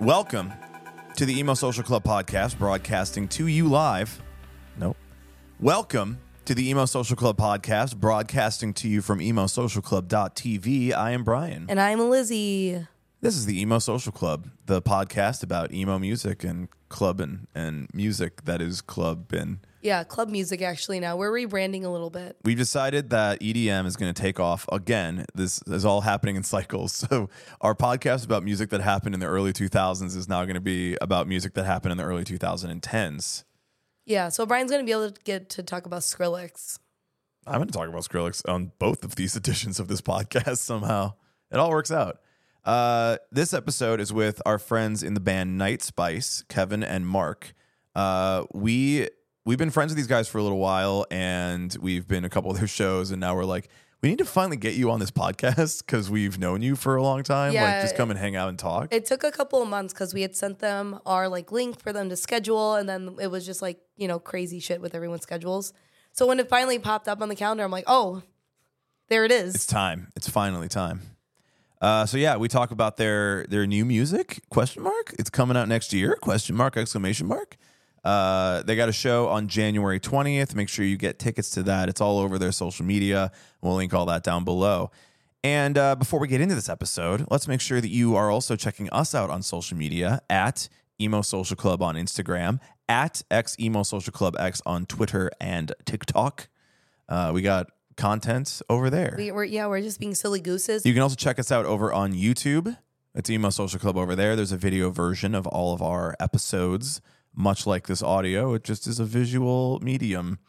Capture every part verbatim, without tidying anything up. Welcome to the Emo Social Club podcast, broadcasting to you live. Nope. Welcome to the Emo Social Club podcast, broadcasting to you from emo social club dot t v. I am Brian. And I'm Lizzie. This is the Emo Social Club, the podcast about emo music and club and, and music that is club and... Yeah, club music, actually, now. We're rebranding a little bit. We've decided that E D M is going to take off again. This is all happening in cycles. So our podcast about music that happened in the early two thousands is now going to be about music that happened in the early twenty tens. Yeah, so Brian's going to be able to get to talk about Skrillex. I'm going to talk about Skrillex on both of these editions of this podcast somehow. It all works out. Uh, this episode is with our friends in the band Night Spice, Kevin and Mark. Uh, we, we've been friends with these guys for a little while, and we've been a couple of their shows, and now we're like, we need to finally get you on this podcast because we've known you for a long time. Yeah, like, just come and hang out and talk. It took a couple of months because we had sent them our like link for them to schedule, and then it was just like, you know, crazy shit with everyone's schedules. So when it finally popped up on the calendar, I'm like, oh, there it is. It's time. It's finally time. Uh, so yeah, we talk about their their new music, question mark. It's coming out next year, question mark, exclamation mark. Uh, they got a show on January twentieth. Make sure you get tickets to that. It's all over their social media. We'll link all that down below. And uh, before we get into this episode, let's make sure that you are also checking us out on social media at Emo Social Club on Instagram, at X Emo Social Club X on Twitter and TikTok. Uh, we got content over there. We, we're, yeah, we're just being silly gooses. You can also check us out over on YouTube. It's Emo Social Club over there. There's a video version of all of our episodes. Much like this audio, it just is a visual medium.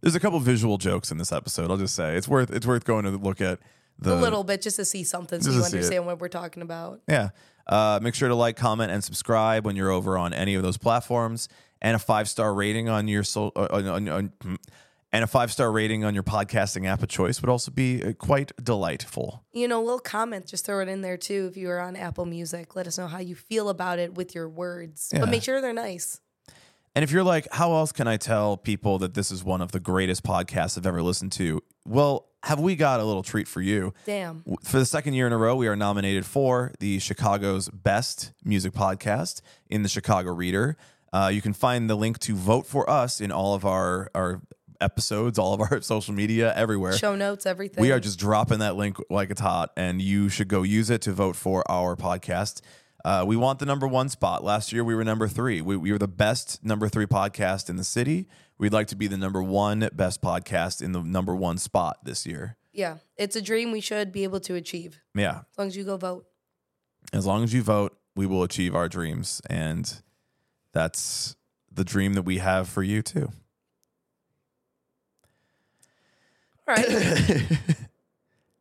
There's a couple visual jokes in this episode. I'll just say it's worth it's worth going to look at the, a little bit just to see something, so you understand what we're talking about. Yeah. Uh, make sure to like, comment, and subscribe when you're over on any of those platforms, and a five star rating on your so, uh, on, on, and a five star rating on your podcasting app of choice would also be quite delightful. You know, little comment, just throw it in there too. If you are on Apple Music, let us know how you feel about it with your words, yeah. But make sure they're nice. And if you're like, how else can I tell people that this is one of the greatest podcasts I've ever listened to? Well, have we got a little treat for you? Damn. For the second year in a row, we are nominated for the Chicago's Best Music Podcast in the Chicago Reader. Uh, you can find the link to vote for us in all of our, our episodes, all of our social media, everywhere. Show notes, everything. We are just dropping that link like it's hot, and you should go use it to vote for our podcast. Uh, we want the number one spot. Last year, we were number three. We, we were the best number three podcast in the city. We'd like to be the number one best podcast in the number one spot this year. Yeah. It's a dream we should be able to achieve. Yeah. As long as you go vote. As long as you vote, we will achieve our dreams. And that's the dream that we have for you, too. All right.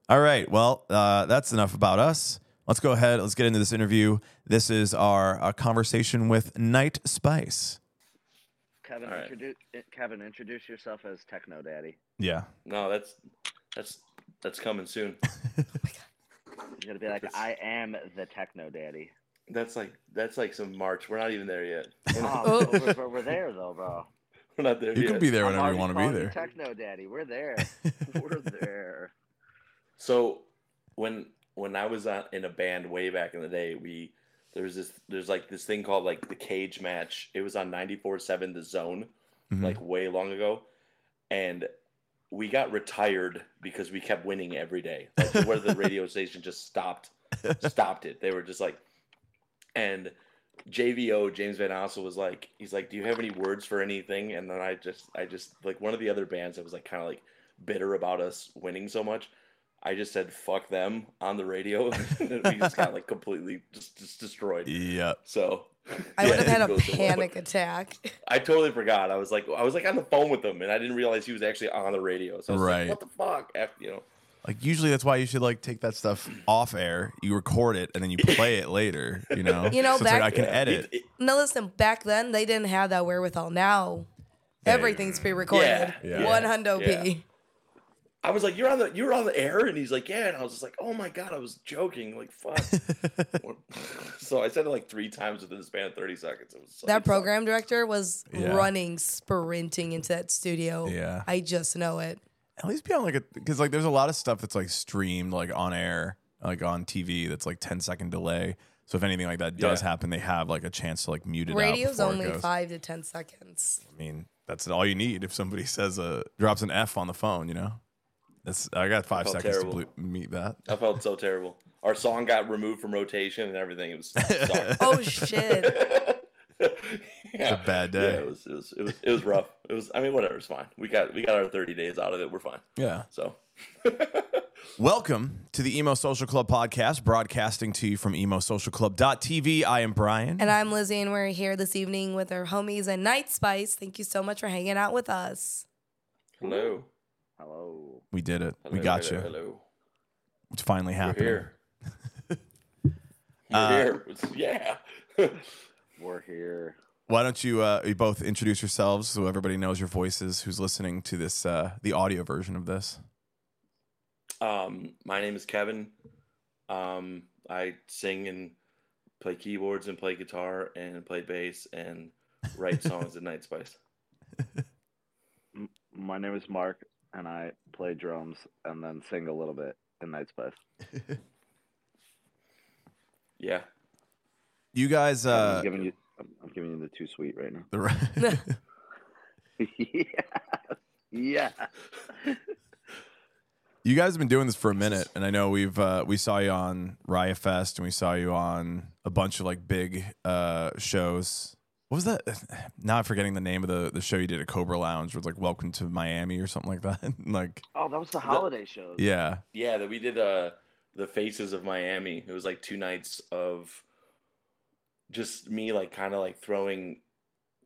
All right. Well, uh, that's enough about us. Let's go ahead. Let's get into this interview. This is our uh, conversation with Night Spice. Kevin, right. introduce Kevin. Introduce yourself as Techno Daddy. Yeah. No, that's that's that's coming soon. Oh my God. You're gonna be like, that's, I am the Techno Daddy. That's like that's like some March. We're not even there yet. We're, not, oh, we're, we're there though, bro. We're not there. You yet. Can be there whenever I'm you want to be there. Techno Daddy, we're there. We're there. So when. When I was on, in a band way back in the day, we there was this there's like this thing called like the cage match. It was on ninety-four point seven The Zone, mm-hmm. like way long ago, and we got retired because we kept winning every day. Like, where the radio station just stopped stopped it. They were just like, and J V O James Van Ossel was like, he's like, do you have any words for anything? And then I just I just like one of the other bands that was like kind of like bitter about us winning so much. I just said fuck them on the radio. We just got like completely just, just destroyed. Yeah. So I would yeah, have had a panic attack. I totally forgot. I was like, I was like on the phone with him, and I didn't realize he was actually on the radio. So I was right. like, what the fuck? After, you know. Like usually that's why you should like take that stuff off air. You record it and then you play it later. You know. You know. So back, it's like, I can edit. It, it, no, listen. Back then they didn't have that wherewithal. Now, yeah. everything's pre-recorded. One hundo p. I was like, you're on the you're on the air? And he's like, yeah. And I was just like, oh my God, I was joking. Like, fuck. So I said it like three times within the span of thirty seconds. It was so that exciting. Program director was yeah. running, sprinting into that studio. Yeah. I just know it. At least be on like a, because like there's a lot of stuff that's like streamed like on air, like on T V, that's like ten second delay. So if anything like that does yeah. happen, they have like a chance to like mute it. Radio's out only it five to ten seconds. I mean, that's all you need if somebody says a drops an F on the phone, you know. That's I got five I seconds terrible. to ble- meet that. I felt so terrible. Our song got removed from rotation and everything. It was oh shit. yeah. It's a bad day. Yeah, it, was, it was it was it was rough. It was I mean whatever, it's fine. We got we got our thirty days out of it. We're fine. Yeah. So welcome to the Emo Social Club podcast, broadcasting to you from emo social club dot t v. I am Brian. And I'm Lizzie, and we're here this evening with our homies and Night Spice. Thank you so much for hanging out with us. Hello. Hello. We did it. Hello, we got hello, you. Hello. It's finally happening. We're here. We're uh, here. Yeah. We're here. Why don't you, uh, you both introduce yourselves so everybody knows your voices who's listening to this, uh, the audio version of this. Um, my name is Kevin. Um, I sing and play keyboards and play guitar and play bass and write songs at Night Spice. My name is Mark, and I play drums and then sing a little bit in Night Spice. yeah. You guys... Uh, I'm, giving you, I'm, I'm giving you the too sweet right now. The right. yeah. Yeah. You guys have been doing this for a minute, and I know we've uh, we saw you on Riot Fest, and we saw you on a bunch of like big uh, shows. What was that? Now I'm forgetting the name of the, the show you did at Cobra Lounge, was like Welcome to Miami or something like that. like oh, that was the holiday show. Yeah, yeah, that we did uh, the Faces of Miami. It was like two nights of just me like kind of like throwing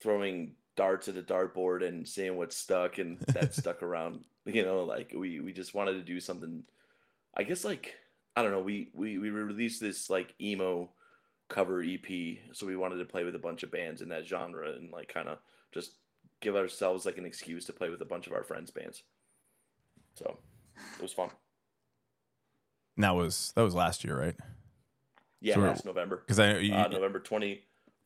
throwing darts at a dartboard and seeing what stuck, and that stuck around. You know, like we, we just wanted to do something, I guess, like, I don't know, we, we, we released this like emo cover E P. So we wanted to play with a bunch of bands in that genre and like kind of just give ourselves like an excuse to play with a bunch of our friends' bands. So it was fun. And that was, that was last year, right? Yeah, so last November. Because I you, uh, November twentieth,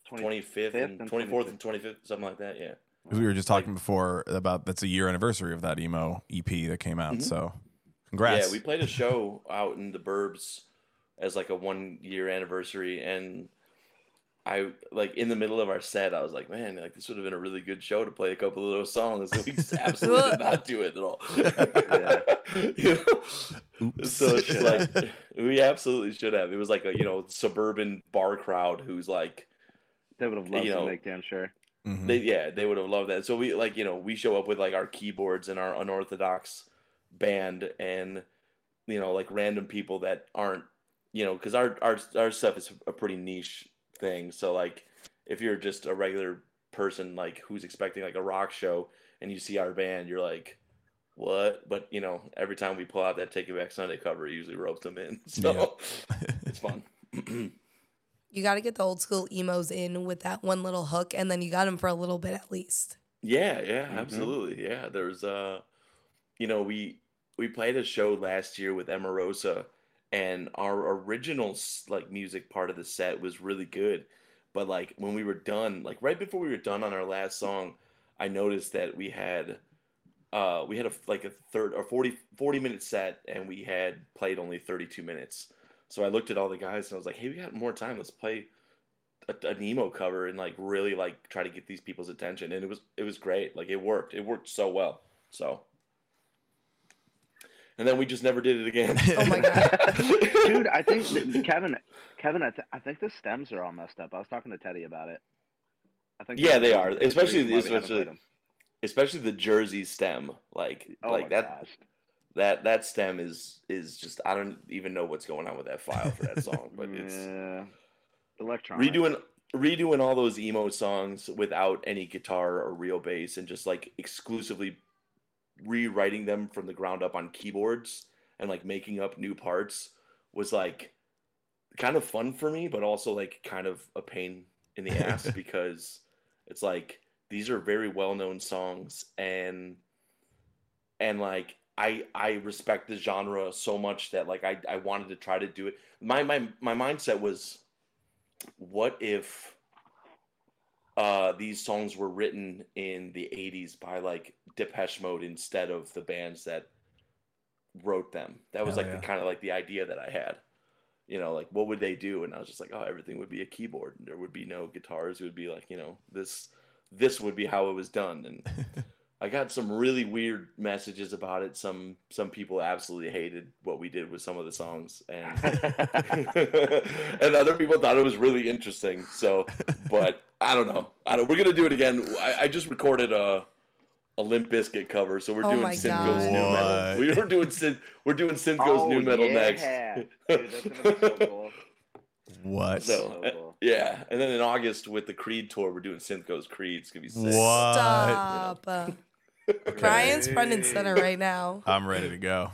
twenty-fifth and twenty-fourth and twenty-fifth, something like that, yeah. Because we were just talking before about that's a year anniversary of that emo E P that came out. Mm-hmm. So congrats. Yeah, we played a show out in the Burbs as like a one year anniversary. And I like in the middle of our set, I was like, man, like this would have been a really good show to play a couple of those songs. We just absolutely did not do it at all. you know? So it's just like, we absolutely should have. It was like a, you know, suburban bar crowd who's like, they would have loved you know, to make damn sure. Mm-hmm. They, yeah, they would have loved that. So we like, you know, we show up with like our keyboards and our unorthodox band and, you know, like random people that aren't, you know, because our, our our stuff is a pretty niche thing. So like if you're just a regular person like who's expecting like a rock show and you see our band, you're like, what? But, you know, every time we pull out that Taking Back Sunday cover, it usually ropes them in. So yeah. It's fun. You got to get the old school emos in with that one little hook, and then you got them for a little bit at least. Yeah, yeah, mm-hmm. Absolutely. Yeah, there's, uh, you know, we we played a show last year with Emarosa, and our original like music part of the set was really good, but like when we were done, like right before we were done on our last song, I noticed that we had, uh, we had a like a third or forty, forty minute set, and we had played only thirty-two minutes. So I looked at all the guys and I was like, hey, we got more time. Let's play a, an emo cover and like really like try to get these people's attention. And it was it was great. Like it worked. It worked so well. So. And then we just never did it again. Oh my God. Dude, I think that, Kevin, Kevin, I, th- I think the stems are all messed up. I was talking to Teddy about it. I think yeah, they are. Especially the, especially, especially the Jersey stem. Like, oh like that. Gosh. That that stem is is just I don't even know what's going on with that file for that song, but it's yeah. Electronic. Redoing redoing all those emo songs without any guitar or real bass and just like exclusively rewriting them from the ground up on keyboards and like making up new parts was like kind of fun for me, but also like kind of a pain in the ass because it's like these are very well known songs and and like. I I respect the genre so much that like I I wanted to try to do it. My my my mindset was, what if uh, these songs were written in the eighties by like Depeche Mode instead of the bands that wrote them? That was oh, like yeah. the kind of like the idea that I had. You know, like, what would they do? And I was just like, oh, everything would be a keyboard. There would be no guitars. It would be like, you know, this this would be how it was done. And I got some really weird messages about it. Some some people absolutely hated what we did with some of the songs. And and other people thought it was really interesting. So, but I don't know. I don't, we're going to do it again. I, I just recorded a... a Limp Bizkit cover, so we're oh doing Synthgo's new metal. We were doing Sin, we're doing Synthgo's oh, new metal yeah. next. Dude, that's gonna be so cool. What? So, so cool. Yeah, and then in August with the Creed tour, we're doing Synthgo's Creed. It's gonna be sick. What? Stop. You know? Brian's front and center right now. I'm ready to go.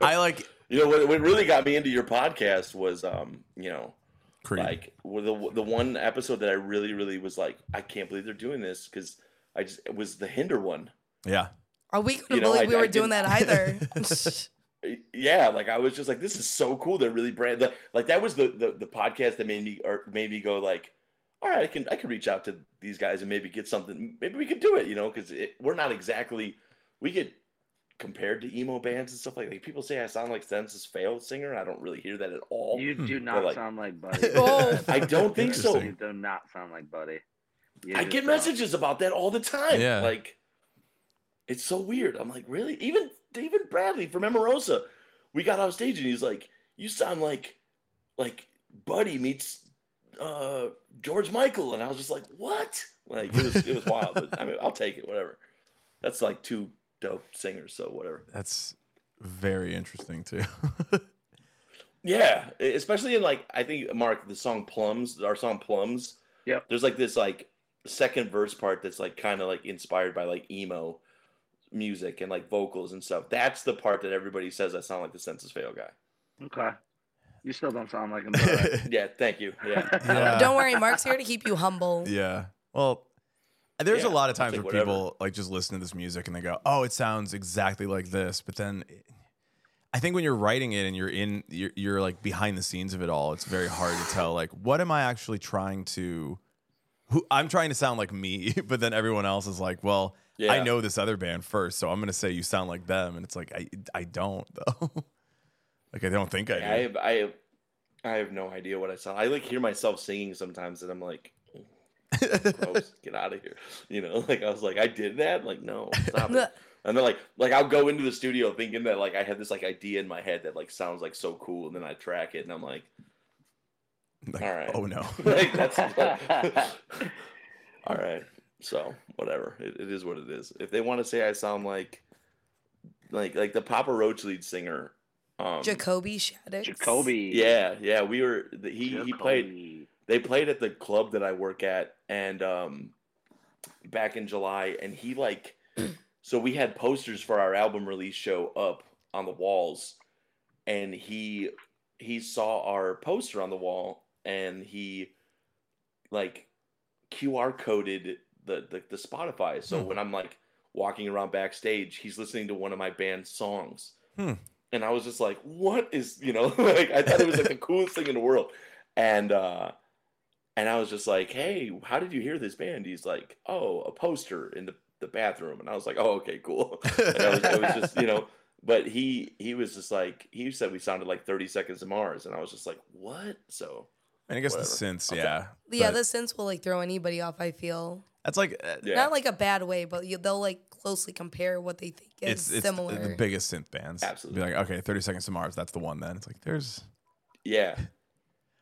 I like. You know what? What really got me into your podcast was, um, you know, Creed. Like the the one episode that I really, really was like, I can't believe they're doing this because. I just it was the Hinder one. Yeah. Are we going to you know, believe I, we were doing that either? Yeah, like I was just like, this is so cool. They're really brand the, like that was the, the the podcast that made me or made me go like, all right, I can I can reach out to these guys and maybe get something. Maybe we could do it, you know, because we're not exactly we get compared to emo bands and stuff like that. Like, people say I sound like Senses Fail singer. I don't really hear that at all. You do not like, sound like Buddy. Oh, I don't think so. You do not sound like Buddy. Yeah, I get messages about that all the time. Yeah. Like, it's so weird. I'm like, really? Even David Bradley from Emarosa, we got off stage and he's like, you sound like like Buddy meets uh, George Michael. And I was just like, what? Like, it was, it was wild. But, I mean, I'll take it, whatever. That's like two dope singers, so whatever. That's very interesting, too. Yeah, especially in like, I think, Mark, the song Plums, our song Plums. Yeah. There's like this like, second verse part that's like kind of like inspired by like emo music and like vocals and stuff. That's the part that everybody says I sound like the Senses Fail guy. Okay. You still don't sound like him. Right? Yeah, thank you. Yeah. Yeah. Don't worry, Mark's here to keep you humble. Yeah. Well, there's yeah, a lot of times like where whatever. people like just listen to this music and they go, oh, it sounds exactly like this. But then I think when you're writing it and you're in, you're, you're like behind the scenes of it all, it's very hard to tell like, what am I actually trying to Who, I'm trying to sound like me, but then everyone else is like, well, yeah. I know this other band first, so I'm going to say you sound like them. And it's like, I I don't, though. Like, I don't think I do. I have, I, have, I have no idea what I sound. I, like, hear myself singing sometimes, and I'm like, gross, get out of here. You know, like, I was like, I did that? Like, no, stop it. And then, like, like, I'll go into the studio thinking that, like, I had this, like, idea in my head that, like, sounds, like, so cool, and then I track it, and I'm like... Like, all right. Oh no. Like, that's, all right. So whatever. It, it is what it is. If they want to say I sound like, like, like the Papa Roach lead singer, um, Jacoby Shaddix. Jacoby. Yeah, yeah. We were. The, he Jacoby. he played. They played at the club that I work at, and um, back in July, and he like. So we had posters for our album release show up on the walls, and he he saw our poster on the wall. And he, like, Q R coded the, the, the Spotify. So hmm. when I'm, like, walking around backstage, he's listening to one of my band's songs. Hmm. And I was just like, what is, you know, like, I thought it was, like, the coolest thing in the world. And uh, and I was just like, hey, how did you hear this band? He's like, oh, a poster in the, the bathroom. And I was like, oh, okay, cool. And I was, I was just, you know. But he, he was just like, he said we sounded like thirty seconds to Mars. And I was just like, what? So. And I guess Whatever. the synths, yeah. Okay. Yeah, the synths will, like, throw anybody off, I feel. That's, like... Uh, yeah. Not, like, a bad way, but you, they'll, like, closely compare what they think is it's, it's similar. It's the biggest synth bands. Absolutely. Be like, okay, thirty seconds to Mars, that's the one then. It's like, there's... Yeah.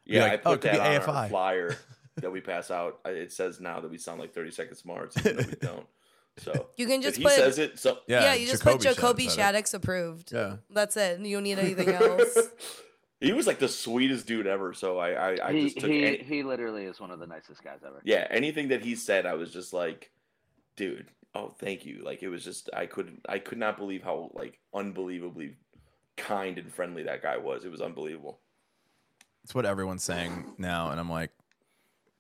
Yeah, like, I put oh, that on A F I. Our flyer that we pass out. It says now that we sound like thirty seconds to Mars, even though we don't. So... You can just put... He says it, so... Yeah, yeah you just Jacoby put Jacoby Shaddix approved. Yeah. That's it. You don't need anything else. He was like the sweetest dude ever, so I, I, I he, just took he, any... he literally is one of the nicest guys ever. Yeah, anything that he said, I was just like, dude, oh, thank you. Like, it was just, I couldn't, I could not believe how, like, unbelievably kind and friendly that guy was. It was unbelievable. It's what everyone's saying now, and I'm like,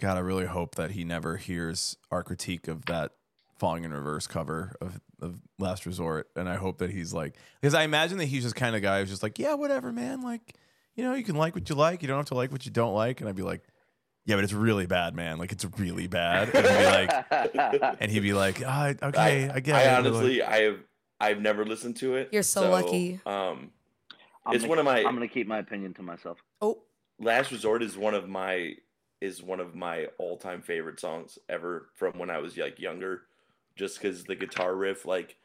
God, I really hope that he never hears our critique of that Falling in Reverse cover of, of Last Resort. And I hope that he's like, because I imagine that he's just kind of guy who's just like, yeah, whatever, man. Like, you know, you can like what you like. You don't have to like what you don't like. And I'd be like, yeah, but it's really bad, man. Like, it's really bad. And he'd be like, and he'd be like, oh, okay, I, I get I it. I honestly, I have, I've never listened to it. You're so, so lucky. Um, I'm it's gonna, one of my. I'm gonna keep my opinion to myself. Oh, Last Resort is one of my is one of my all time favorite songs ever from when I was like younger, just because the guitar riff. Like,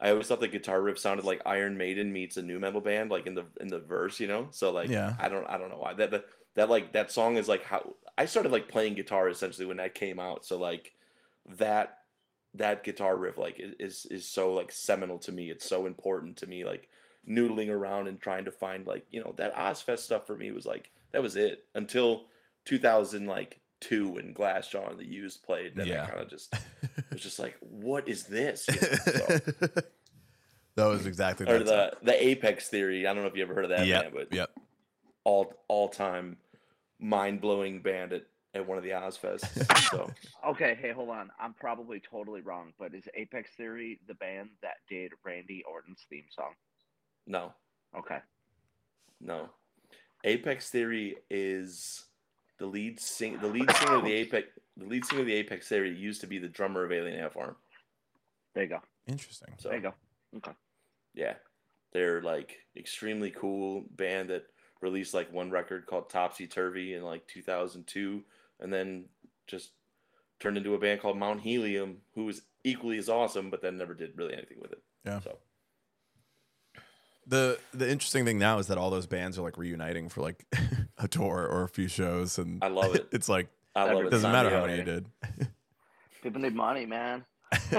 I always thought the guitar riff sounded like Iron Maiden meets a nu metal band, like in the in the verse, you know. So like, yeah. I don't I don't know why that, that that like that song is like how I started like playing guitar essentially when that came out. So like that that guitar riff like is is so like seminal to me. It's so important to me. Like, noodling around and trying to find, like, you know, that Ozfest stuff for me was like, that was it until two thousand two when Glass Jaw and the Used played. Then yeah. I kind of just was just like, what is this? You know, so. That was exactly or that the time. The Apex Theory. I don't know if you ever heard of that yep, band, but yep. all all time mind blowing band at, at one of the Ozfests. So okay, hey, hold on. I'm probably totally wrong, but is Apex Theory the band that did Randy Orton's theme song? No. Okay. No. Apex Theory is the lead sing the lead singer of the Apex the lead singer of the Apex Theory used to be the drummer of Alien Ant Farm. There you go. Interesting. So, there you go. Okay. Yeah. They're like extremely cool band that released like one record called Topsy Turvy in like two thousand two and then just turned into a band called Mount Helium, who was equally as awesome, but then never did really anything with it. Yeah. So The the interesting thing now is that all those bands are like reuniting for like a tour or a few shows, and I love it. It's like I love it doesn't matter how many you did. People need money, man.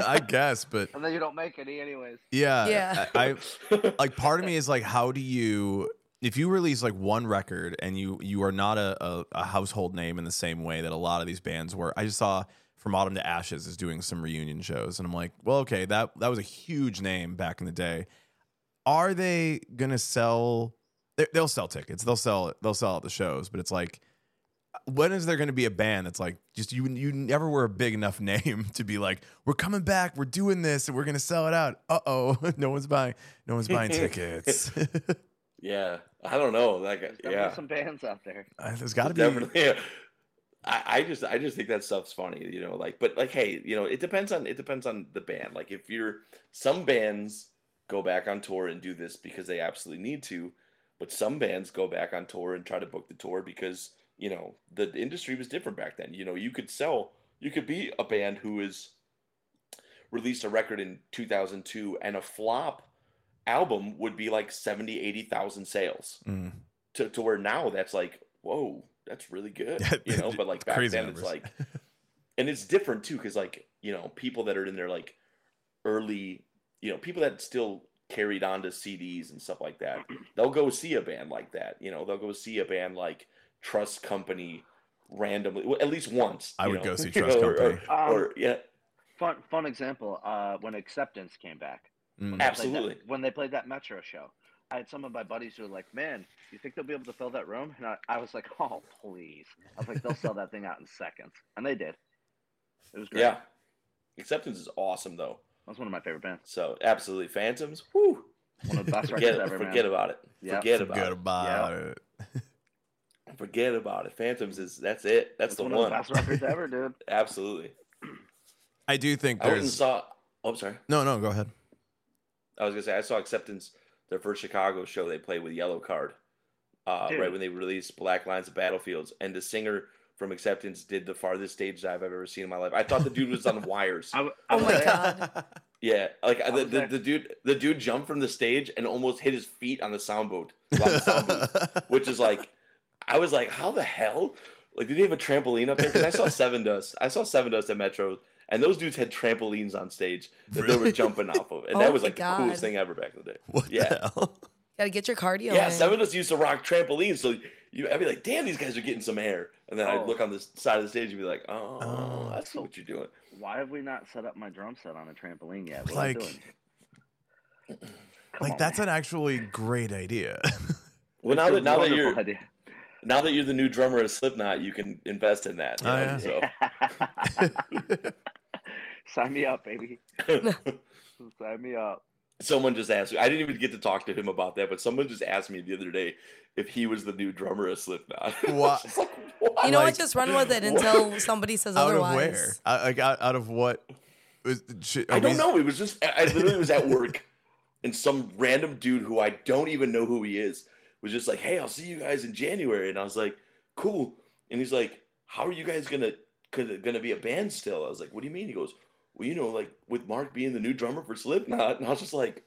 I guess, but and then you don't make any anyways. Yeah, yeah. I, I like part of me is like, how do you if you release like one record and you you are not a, a, a household name in the same way that a lot of these bands were? I just saw From Autumn to Ashes is doing some reunion shows, and I'm like, well, okay, that that was a huge name back in the day. Are they gonna sell? They'll sell tickets. They'll sell. They'll sell out the shows. But it's like, when is there gonna be a band that's like, just you? You never were a big enough name to be like, we're coming back. We're doing this, and we're gonna sell it out. Uh oh, no one's buying. No one's buying tickets. Yeah, I don't know. Like, there's yeah, some bands out there. Uh, there's got to be. Definitely. Yeah. I, I just, I just think that stuff's funny. You know, like, but like, hey, you know, it depends on, it depends on the band. Like, if you're some bands go back on tour and do this because they absolutely need to. But some bands go back on tour and try to book the tour because, you know, the industry was different back then. You know, you could sell, you could be a band who is released a record in two thousand two and a flop album would be like seventy, eighty thousand sales mm. to, to where now that's like, whoa, that's really good. You know, but like back then numbers. It's like, and it's different too. Cause like, you know, people that are in their like early, you know, people that still carried on to C Ds and stuff like that, they'll go see a band like that. You know, they'll go see a band like Trust Company randomly, well, at least once. I would know? go see Trust or, Company. Or, or, or, yeah. Fun fun example, uh, when Acceptance came back. Mm. When Absolutely. That, when they played that Metro show, I had some of my buddies who were like, man, you think they'll be able to fill that room? And I, I was like, oh, please. I was like, they'll sell that thing out in seconds. And they did. It was great. Yeah. Acceptance is awesome, though. That's one of my favorite bands. So, absolutely. Phantoms, whoo. One of the best forget, records ever, Forget man. about it. Yep. Forget, forget about, about it. it. Forget about it. Phantoms is, that's it. That's, that's the one. one of the best records ever, dude. Absolutely. I do think there's... I wouldn't saw... Oh, I'm sorry. No, no, go ahead. I was going to say, I saw Acceptance, their first Chicago show they played with Yellow Card, uh, right when they released Black Lines of Battlefields, and the singer from Acceptance did the farthest stage dive I've ever seen in my life. I thought the dude was on wires. I, I oh my like, god! Yeah, like the, the, the dude, the dude jumped from the stage and almost hit his feet on the soundboat, on the sound booth, which is like, I was like, how the hell? Like, did they have a trampoline up there? Because I saw Sevendust. I saw Sevendust at Metro, and those dudes had trampolines on stage that really? they were jumping off of, and oh that was like god. the coolest thing ever back in the day. What yeah. the hell? Gotta get your cardio. Yeah, in. Sevendust used to rock trampolines, so. You, I'd be like, damn, these guys are getting some air. And then oh. I'd look on the side of the stage and be like, oh, oh, that's not what you're doing. Why have we not set up my drum set on a trampoline yet? What like, doing? like on, that's man. an actually great idea. Well, now that, now, that you're, idea. now that you're the new drummer of Slipknot, you can invest in that. You oh, know? Yeah. So. Sign me up, baby. Sign me up. Someone just asked me. I didn't even get to talk to him about that, but someone just asked me the other day if he was the new drummer of Slipknot. What? Like, what? You know like, what? Just run with it until what? somebody says out otherwise. Out of where? Out, out of what? I don't know. It was just, I literally was at work, and some random dude who I don't even know who he is was just like, hey, I'll see you guys in January. And I was like, cool. And he's like, how are you guys going to going to be a band still? I was like, what do you mean? He goes, well, you know, like with Mark being the new drummer for Slipknot. And I was just like,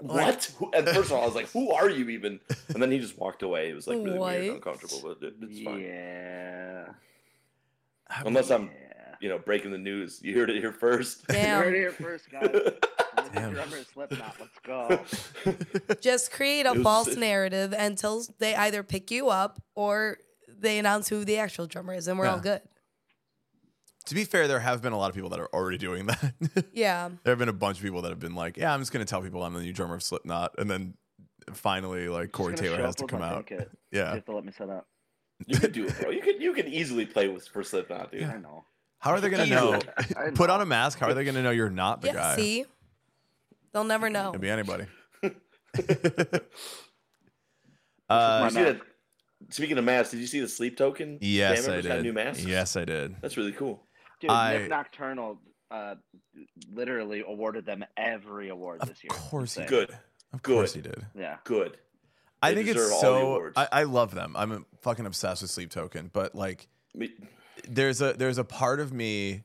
what? Like, and first of all, I was like, who are you even? And then he just walked away. It was like really what? weird and uncomfortable. But it, it's fine. Yeah. I mean, Unless I'm, yeah. you know, breaking the news. You heard it here first. You heard it here first, guys. Damn. Slipknot, let's go. Just create a false sick. narrative until they either pick you up or they announce who the actual drummer is, and we're yeah. all good. To be fair, there have been a lot of people that are already doing that. Yeah. There have been a bunch of people that have been like, yeah, I'm just going to tell people I'm the new drummer of Slipknot. And then finally, like, Corey Taylor has to come out. It. Yeah. You have to let me set up. You could do it, bro. You could, you could easily play with, for Slipknot, dude. Yeah. I know. How are they going to know? Put on a mask. How are they going to know you're not the yeah, guy? See? They'll never know. It could be anybody. uh, a, speaking of masks, did you see the Sleep Token? Yes, I did. New masks? Yes, I did. That's really cool. Dude, I, Nick Nocturnal uh, literally awarded them every award this year. Of course he did. Of course he did. Yeah. Good. They I think it's so... I, I love them. I'm fucking obsessed with Sleep Token, but like me. there's a there's a part of me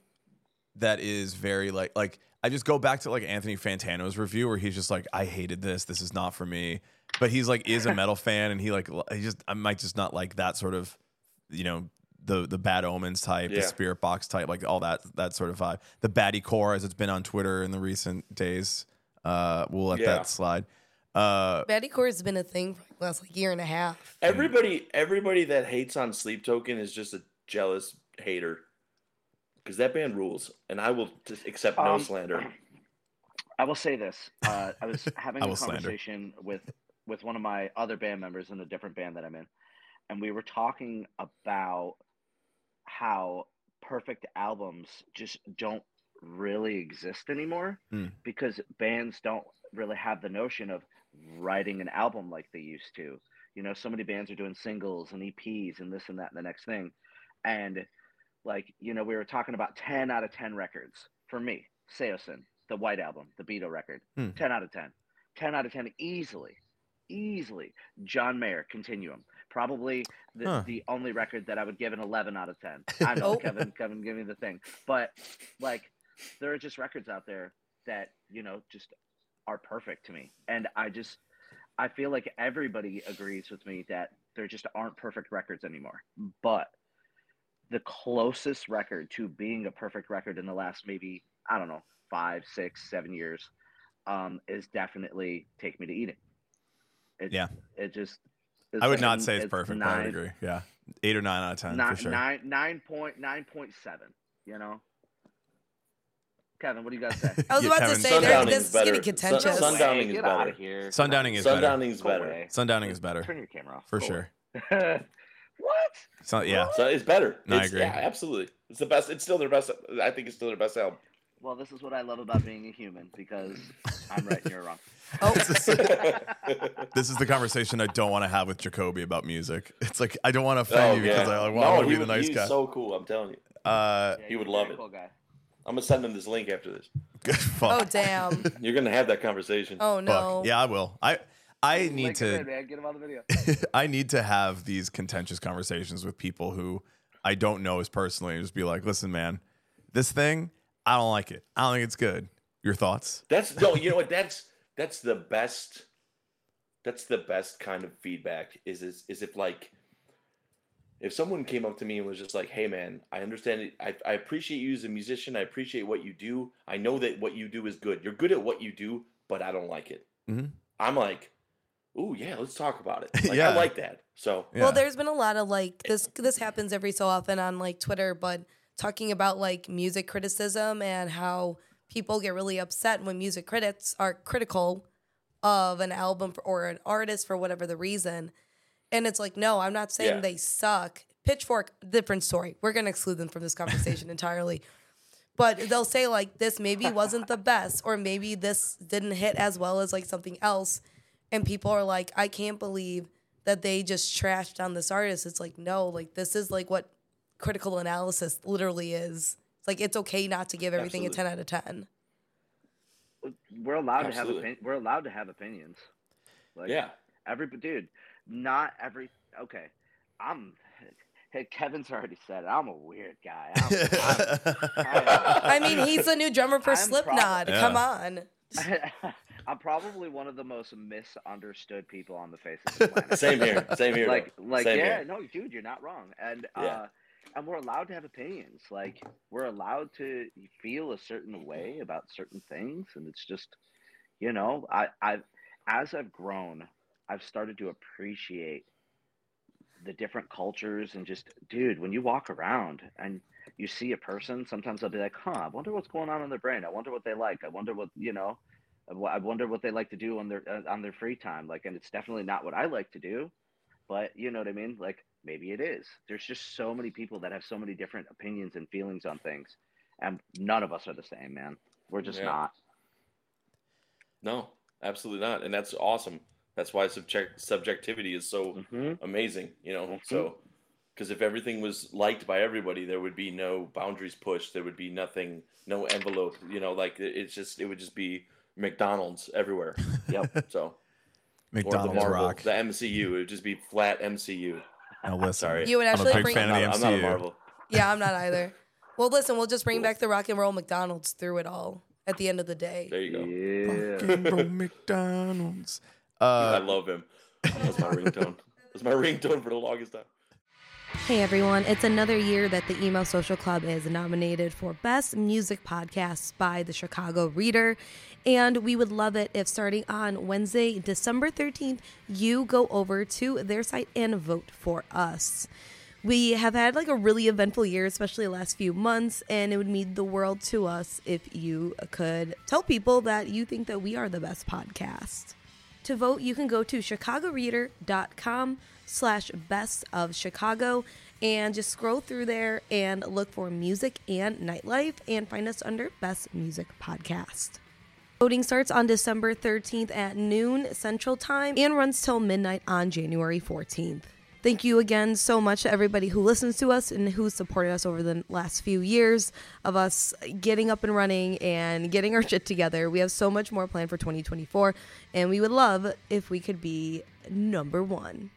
that is very like like... I just go back to like Anthony Fantano's review where he's just like, I hated this. This is not for me. But he's like, is a metal fan. And he like, he just, I might just not like that sort of, you know, the, the Bad Omens type, yeah. the Spirit Box type, like all that, that sort of vibe. The baddie core, as it's been on Twitter in the recent days. Uh, we'll let yeah. that slide. Uh, baddie core has been a thing for the last like year and a half. Everybody, everybody that hates on Sleep Token is just a jealous hater. Because that band rules, and I will just accept no um, slander. I will say this. Uh, I was having I a conversation slander. with with one of my other band members in a different band that I'm in, and we were talking about how perfect albums just don't really exist anymore mm. because bands don't really have the notion of writing an album like they used to. You know, so many bands are doing singles and E Ps and this and that and the next thing. And like, you know, we were talking about ten out of ten records. For me, Seosin, the White Album, the Beatle record, hmm. ten out of ten. ten out of ten easily, easily. John Mayer, Continuum. Probably the, huh. the only record that I would give an eleven out of ten. I know, Kevin, Kevin, give me the thing. But, like, there are just records out there that, you know, just are perfect to me. And I just, I feel like everybody agrees with me that there just aren't perfect records anymore. But the closest record to being a perfect record in the last maybe, I don't know, five, six, seven years um, is definitely Take Me to Eden. It, yeah. It just... It's I would like not an, say it's, it's perfect, nine, but I would agree. Yeah. Eight or nine out of ten, nine, for sure. Nine, nine point, nine point seven, you know? Kevin, what do you guys say? I was yeah, about Kevin, to say, this is going to contentious. Sun, sundowning, is better. Here. Sundowning is better. Sundowning is better. Away. Sundowning is better. Turn your camera off. For cool. sure. What? It's not, yeah. So it's better. No, it's, I agree. Yeah, absolutely. It's the best. It's still their best. I think it's still their best album. Well, this is what I love about being a human, because I'm right and you're wrong. Oh. This, is, this is the conversation I don't want to have with Jacoby about music. It's like, I don't want to offend oh, you because yeah. I want no, to be would, the nice he's guy. He's so cool. I'm telling you. Uh, yeah, he would love it. Cool guy. I'm going to send him this link after this. Good fuck. Oh, damn. You're going to have that conversation. Oh, no. Fuck. Yeah, I will. I. I need to man. Get him on the video. I need to have these contentious conversations with people who I don't know as personally and just be like, listen, man, this thing, I don't like it. I don't think it's good. Your thoughts? That's no, you know what? That's that's the best that's the best kind of feedback is is is if like if someone came up to me and was just like, hey man, I understand it. I, I appreciate you as a musician, I appreciate what you do. I know that what you do is good. You're good at what you do, but I don't like it. Mm-hmm. I'm like, ooh, yeah, let's talk about it. Like, yeah. I like that. So yeah. Well, there's been a lot of like this this happens every so often on like Twitter, but talking about like music criticism and how people get really upset when music critics are critical of an album for, or an artist for whatever the reason. And it's like, no, I'm not saying yeah. they suck. Pitchfork, different story. We're going to exclude them from this conversation entirely. But they'll say, like, this maybe wasn't the best, or maybe this didn't hit as well as, like, something else. And people are like, I can't believe that they just trashed on this artist. It's like, no, like, this is, like, what critical analysis literally is. It's like, it's okay not to give everything Absolutely. a ten out of ten. We're allowed Absolutely. to have opi- we're allowed to have opinions. Like, yeah. Every dude, not every okay. I'm. Hey, Kevin's already said it. I'm a weird guy. I'm, I'm, I'm, I mean, he's the new drummer for I'm Slipknot. Prob- yeah. Come on. I'm probably one of the most misunderstood people on the face of the planet. Same here. Same here. Like, like, Same yeah, here. no, dude, you're not wrong. And yeah. uh, and we're allowed to have opinions. Like, we're allowed to feel a certain way about certain things, and it's just, you know, I, I've as I've grown, I've started to appreciate the different cultures, and just, dude, when you walk around and you see a person, sometimes I'll be like, huh, I wonder what's going on in their brain. I wonder what they like. I wonder what, you know, I wonder what they like to do on their, uh, on their free time. Like, and it's definitely not what I like to do, but you know what I mean? Like, maybe it is. There's just so many people that have so many different opinions and feelings on things. And none of us are the same, man. We're just yeah. not. No, absolutely not. And that's awesome. That's why subject subjectivity is so mm-hmm. amazing, you know. Mm-hmm. So, because if everything was liked by everybody, there would be no boundaries pushed. There would be nothing, no envelope, you know. Like it, it's just, it would just be McDonald's everywhere. Yep. So, McDonald's or the Marvel, rock. The M C U. It would just be flat M C U. No, listen. Sorry, you would actually I'm a big bring, fan of the M C U. I'm not a Marvel. Yeah, I'm not either. Well, listen, we'll just bring cool. back the rock and roll McDonald's through it all. At the end of the day. There you go. Yeah. Rock and roll McDonald's. Uh, I love him. That's my ringtone. That's my ringtone for the longest time. Hey everyone, it's another year that the Emo Social Club is nominated for Best Music Podcasts by the Chicago Reader. And we would love it if starting on Wednesday, December thirteenth, you go over to their site and vote for us. We have had like a really eventful year, especially the last few months, and it would mean the world to us if you could tell people that you think that we are the best podcast. To vote, you can go to chicagoreader.com slash best of Chicago and just scroll through there and look for music and nightlife and find us under Best Music Podcast. Voting starts on December thirteenth at noon Central Time and runs till midnight on January fourteenth. Thank you again so much to everybody who listens to us and who supported us over the last few years of us getting up and running and getting our shit together. We have so much more planned for twenty twenty-four, and we would love if we could be number one.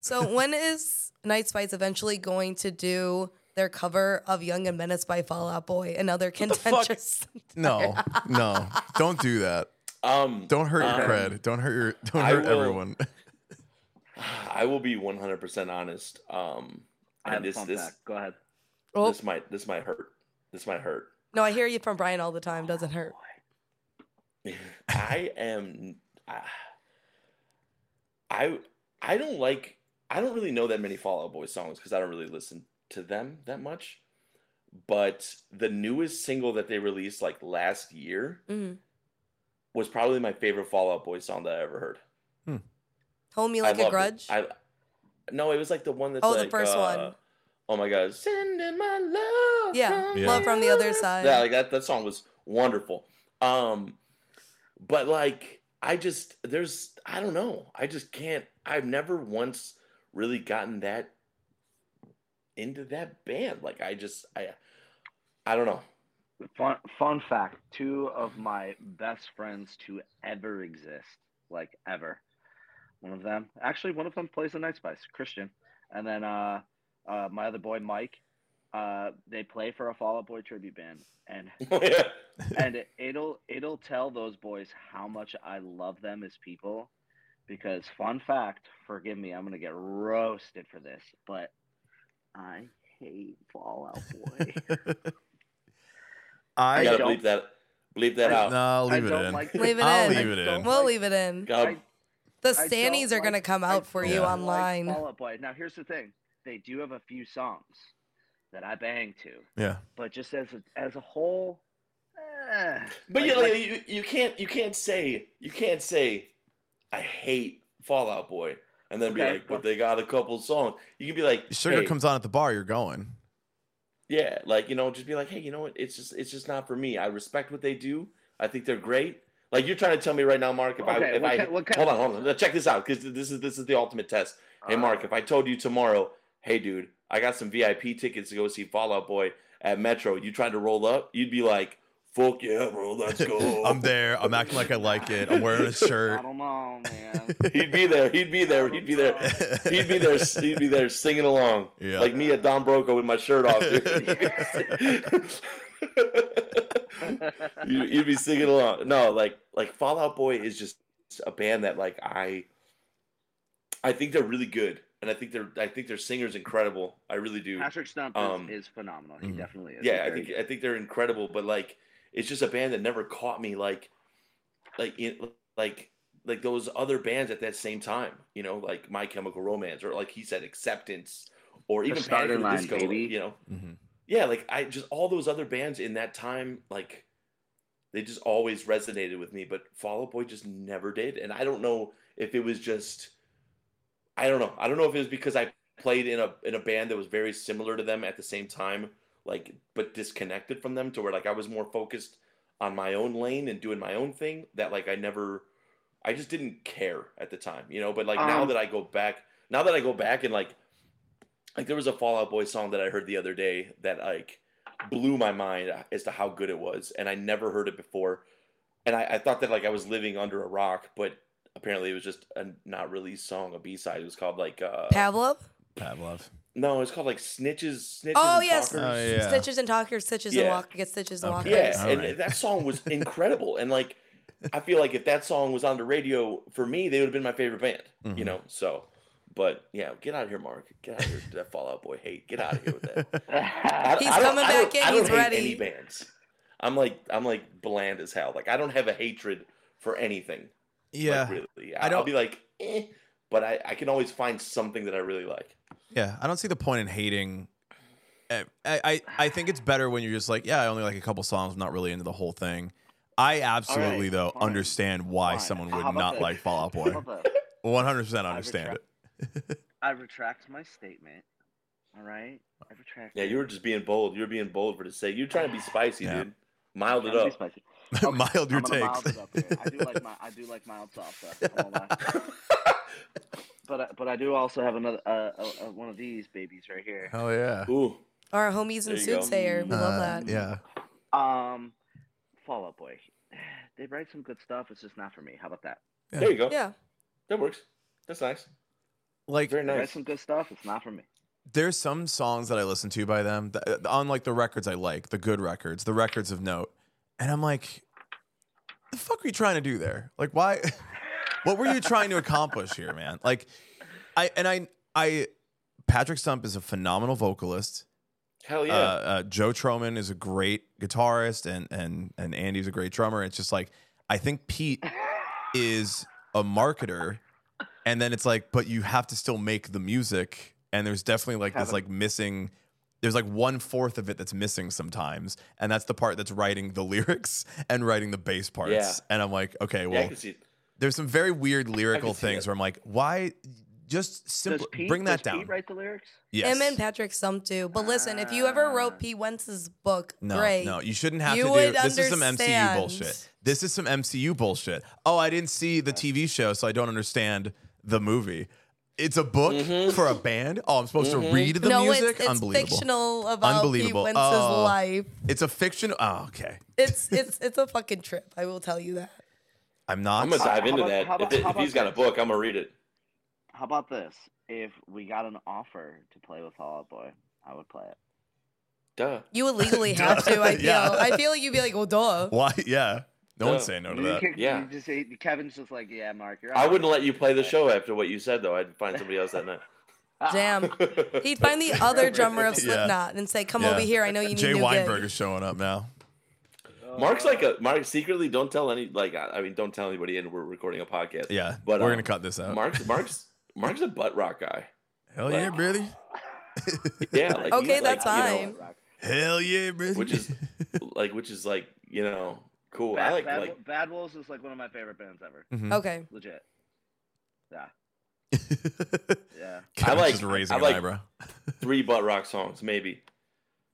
So when is Night Spice eventually going to do their cover of Young and Menaced by Fall Out Boy, another contentious? No, no, don't do that. Um, don't hurt um, your cred. Don't hurt your. Don't hurt everyone. I will be one hundred percent honest. Um, I and this, this, Go ahead. Oh. This might this might hurt. This might hurt. No, I hear you from Brian all the time. Doesn't hurt. I am. I, I I don't like. I don't really know that many Fall Out Boy songs because I don't really listen to them that much. But the newest single that they released like last year mm-hmm. was probably my favorite Fall Out Boy song that I ever heard. Hmm. Hold Me Like I a Grudge? It. I, no, it was like the one that's oh, like... Oh, the first uh, one. Oh my God. Sending my love. Yeah, yeah. Love from the Other Side. Yeah, like that, that song was wonderful. Um, but like, I just, there's, I don't know. I just can't, I've never once really gotten that into that band. Like I just, I, I don't know. Fun, fun fact, two of my best friends to ever exist, like ever. One of them, actually, one of them plays the Night Spice, Christian, and then uh, uh, my other boy Mike. Uh, they play for a Fall Out Boy tribute band, and oh, yeah. and it, it'll it'll tell those boys how much I love them as people. Because fun fact, forgive me, I'm gonna get roasted for this, but I hate Fall Out Boy. I, I gotta don't, bleep that. Bleep that I, out. No, leave I it in. Like leave it I'll in. Leave it in. We'll like, leave it in. God. The Stannies are like, going to come out I for you online. Like Fall Out Boy. Now, here's the thing. They do have a few songs that I bang to. Yeah. But just as a, as a whole. Eh, but like, you, like, you you can't you can't say you can't say I hate Fall Out Boy and then okay, be like, but well, they got a couple songs. You can be like, Sugar hey, comes on at the bar. You're going. Yeah, like, you know, just be like, hey, you know what? It's just it's just not for me. I respect what they do. I think they're great. Like, you're trying to tell me right now, Mark, if okay, I if what I kind, what kind hold on, hold on, check this out, because this is this is the ultimate test. Hey, Mark, right. If I told you tomorrow, hey, dude, I got some V I P tickets to go see Fall Out Boy at Metro. You tried to roll up, you'd be like, fuck yeah, bro, let's go. I'm there. I'm acting like I like it. I'm wearing a shirt. I don't know, man. He'd be there. He'd be there. He'd be there. He'd be there. He'd be there singing along. Yeah. Like me at Don Broco with my shirt off. You'd be singing along. No, like like Fall Out Boy is just a band that like I I think they're really good. And I think they're I think their singer's incredible. I really do. Patrick Stump um, is, is phenomenal. He mm-hmm. definitely is. Yeah, I think good. I think they're incredible, but like it's just a band that never caught me like, like, in, like, like those other bands at that same time. You know, like My Chemical Romance, or like he said, Acceptance, or even Panic at the Disco. Baby. You know, mm-hmm. yeah, like I just all those other bands in that time, like they just always resonated with me. But Fall Out Boy just never did, and I don't know if it was just, I don't know, I don't know if it was because I played in a in a band that was very similar to them at the same time, like, but disconnected from them, to where like I was more focused on my own lane and doing my own thing, that like I never, I just didn't care at the time, you know. But like um, now that I go back, now that I go back and like, like there was a Fall Out Boy song that I heard the other day that like blew my mind as to how good it was, and I never heard it before, and I, I thought that like I was living under a rock, but apparently it was just a not released song, a B side. It was called like uh, Pavlov. Pavlov. No, it's called like Snitches, Snitches oh, and yes. Talkers. Oh, yeah. Snitches and Talkers, Stitches yeah. and Walkers, Get Stitches okay. and Walkers. Yeah, right. And that song was incredible. And like, I feel like if that song was on the radio for me, they would have been my favorite band, mm-hmm. you know? So, but yeah, get out of here, Mark. Get out of here with that Fall Out Boy hate. Get out of here with that. I, he's I coming back in. I don't he's hate ready. Any bands. I'm like, I'm like bland as hell. Like, I don't have a hatred for anything. Yeah. Like, really. I don't, I'll be like, eh, but I, I can always find something that I really like. Yeah, I don't see the point in hating. I, I I think it's better when you're just like, yeah, I only like a couple songs. I'm not really into the whole thing. I absolutely, right, though, fine. understand why fine. someone would not that? like Fall Out Boy. one hundred percent understand I retract, it. I retract my statement. All right? I retract Yeah, you were just being bold. You were being bold for the sake. You're trying to be spicy, yeah. dude. Mild it up. Okay, mild your takes. Mild it I do like my, I do like mild salsa. But I, but I do also have another uh, uh, one of these babies right here. Oh yeah! Ooh, our homies in Soothsayer. We uh, love that. Yeah. Um, Fall Out Boy. They write some good stuff. It's just not for me. How about that? Yeah. There you go. Yeah, that works. That's nice. Like, very nice. They write some good stuff. It's not for me. There's some songs that I listen to by them that, on like the records I like, the good records, the records of note, and I'm like, the fuck are you trying to do there? Like, why? What were you trying to accomplish here, man? Like, I and I, I, Patrick Stump is a phenomenal vocalist. Hell yeah. Uh, uh, Joe Troman is a great guitarist, and and and Andy's a great drummer. It's just like, I think Pete is a marketer, and then it's like, but you have to still make the music, and there's definitely like Kevin. this like missing. There's like one fourth of it that's missing sometimes, and that's the part that's writing the lyrics and writing the bass parts. Yeah. And I'm like, okay, well. Yeah, I can see. There's some very weird lyrical things it. where I'm like, why? Just simple, Pete, bring that does down. Pete write the lyrics? Yes. Him and Patrick Stump do. But listen, if you ever wrote Pete Wentz's book, no, great. No, you shouldn't have you to do this. Understand. Is some M C U bullshit. This is some M C U bullshit. Oh, I didn't see the T V show, so I don't understand the movie. It's a book mm-hmm. for a band. Oh, I'm supposed mm-hmm. to read the no, music. It's, it's Unbelievable. Fictional about Unbelievable. Pete Wentz's oh, life. It's a fictional. Oh, okay. It's it's it's a fucking trip. I will tell you that. I'm not. I'm going to dive into about, that. How about, if it, if he's got a book, I'm going to read it. How about this? If we got an offer to play with Fall Out Boy, I would play it. Duh. You would legally have to, I feel. Yeah. I feel like you'd be like, well, duh. Why? Yeah. No duh. One's saying no to you that. Can, yeah. Just, Kevin's just like, yeah, Mark, you're I wouldn't let you play the show after what you said, though. I'd find somebody else that night. Damn. He'd find the other drummer of Slipknot yeah. and say, come yeah. over here. I know you need to do Jay Weinberger's showing up now. Mark's like a Mark secretly don't tell any like I mean don't tell anybody and we're recording a podcast. Yeah, but we're um, gonna cut this out. Mark's Mark's Mark's a butt rock guy. Hell like, yeah, brother. Yeah, like okay, that's like, fine. You know, hell yeah, brother. Which is like which is like you know cool. Bad, I like Bad, like Bad Wolves is like one of my favorite bands ever. Mm-hmm. Okay, legit. Yeah. Yeah. I like just raising I like an eyebrow. Three butt rock songs maybe.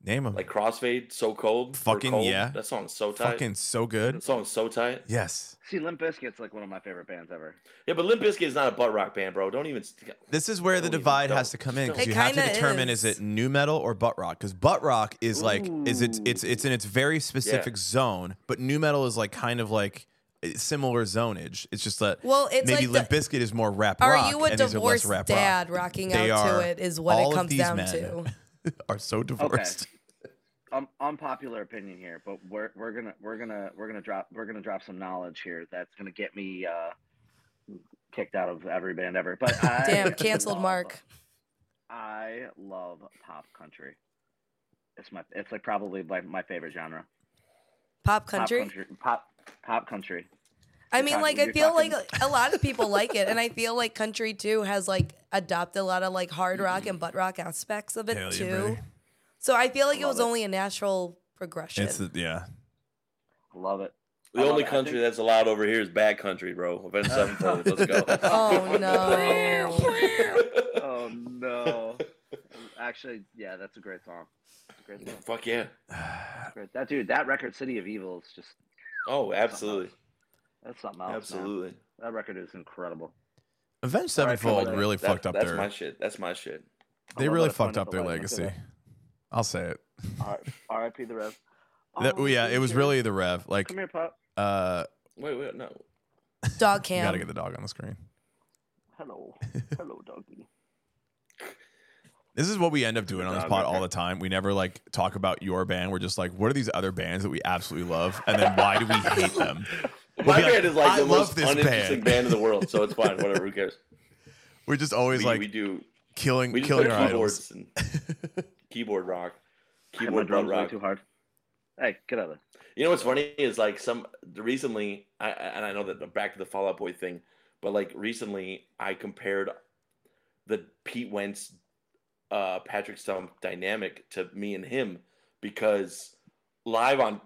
Name them. Like Crossfade, So Cold. Fucking cold. Yeah. That song's so tight. Fucking so good. That song's so tight. Yes. See, Limp Bizkit's like one of my favorite bands ever. Yeah, but Limp Bizkit is not a butt rock band, bro. Don't even. This is where the divide has to come in, because you have to determine is. is it nu metal or butt rock? Because butt rock is Ooh. like is it's it's it's in its very specific yeah. zone, but nu metal is like kind of like similar zonage. It's just that well, it's maybe like Limp Bizkit is more rap are rock. Are you a divorced rap dad rock. rocking they out to it? Is what it comes down to. Are so divorced. Okay. Um, unpopular opinion here, but we're we're gonna we're gonna we're gonna drop we're gonna drop some knowledge here that's gonna get me uh, kicked out of every band ever. But I damn canceled love, Mark. I love pop country. It's my it's like probably my, my favorite genre. Pop country. Pop country. Pop, pop country. I you're mean, talking, like I feel talking... like a lot of people like it, and I feel like country too has like adopted a lot of like hard rock and butt rock aspects of it Hell too. Yeah, so I feel like I it was it. only a natural progression. It's a, yeah, love it. The I only country think... that's allowed over here is bad country, bro. Event sevenfold. Let's go. Oh no. Oh no. Actually, yeah, that's a great song. A great song. Fuck yeah. Great. That dude, that record "City of Evil" is just. Oh, absolutely. That's something else. Absolutely. Man. That record is incredible. Avenged Sevenfold right, really that, fucked up that's their... That's my shit. That's my shit. They really fucked up their legacy. It. I'll say it. R I P The Rev. Oh, that, yeah, it was really The Rev. Like, come here, Pop. Uh, wait, wait, no. Dog cam. You gotta get the dog on the screen. Hello. Hello, doggy. This is what we end up doing on this pod all the time. We never like talk about your band. We're just like, what are these other bands that we absolutely love? And then why do we hate them? We'll My like, band is like the most uninteresting band. band in the world, so it's fine. Whatever, who cares? We're just always we, like we do killing, we killing our keyboards idols. And keyboard rock, keyboard drum rock. Too hard. Hey, get out of there. You know what's funny is like some recently, I, and I know that back to the Fall Out Boy thing, but like recently I compared the Pete Wentz, uh, Patrick Stump dynamic to me and him, because live on.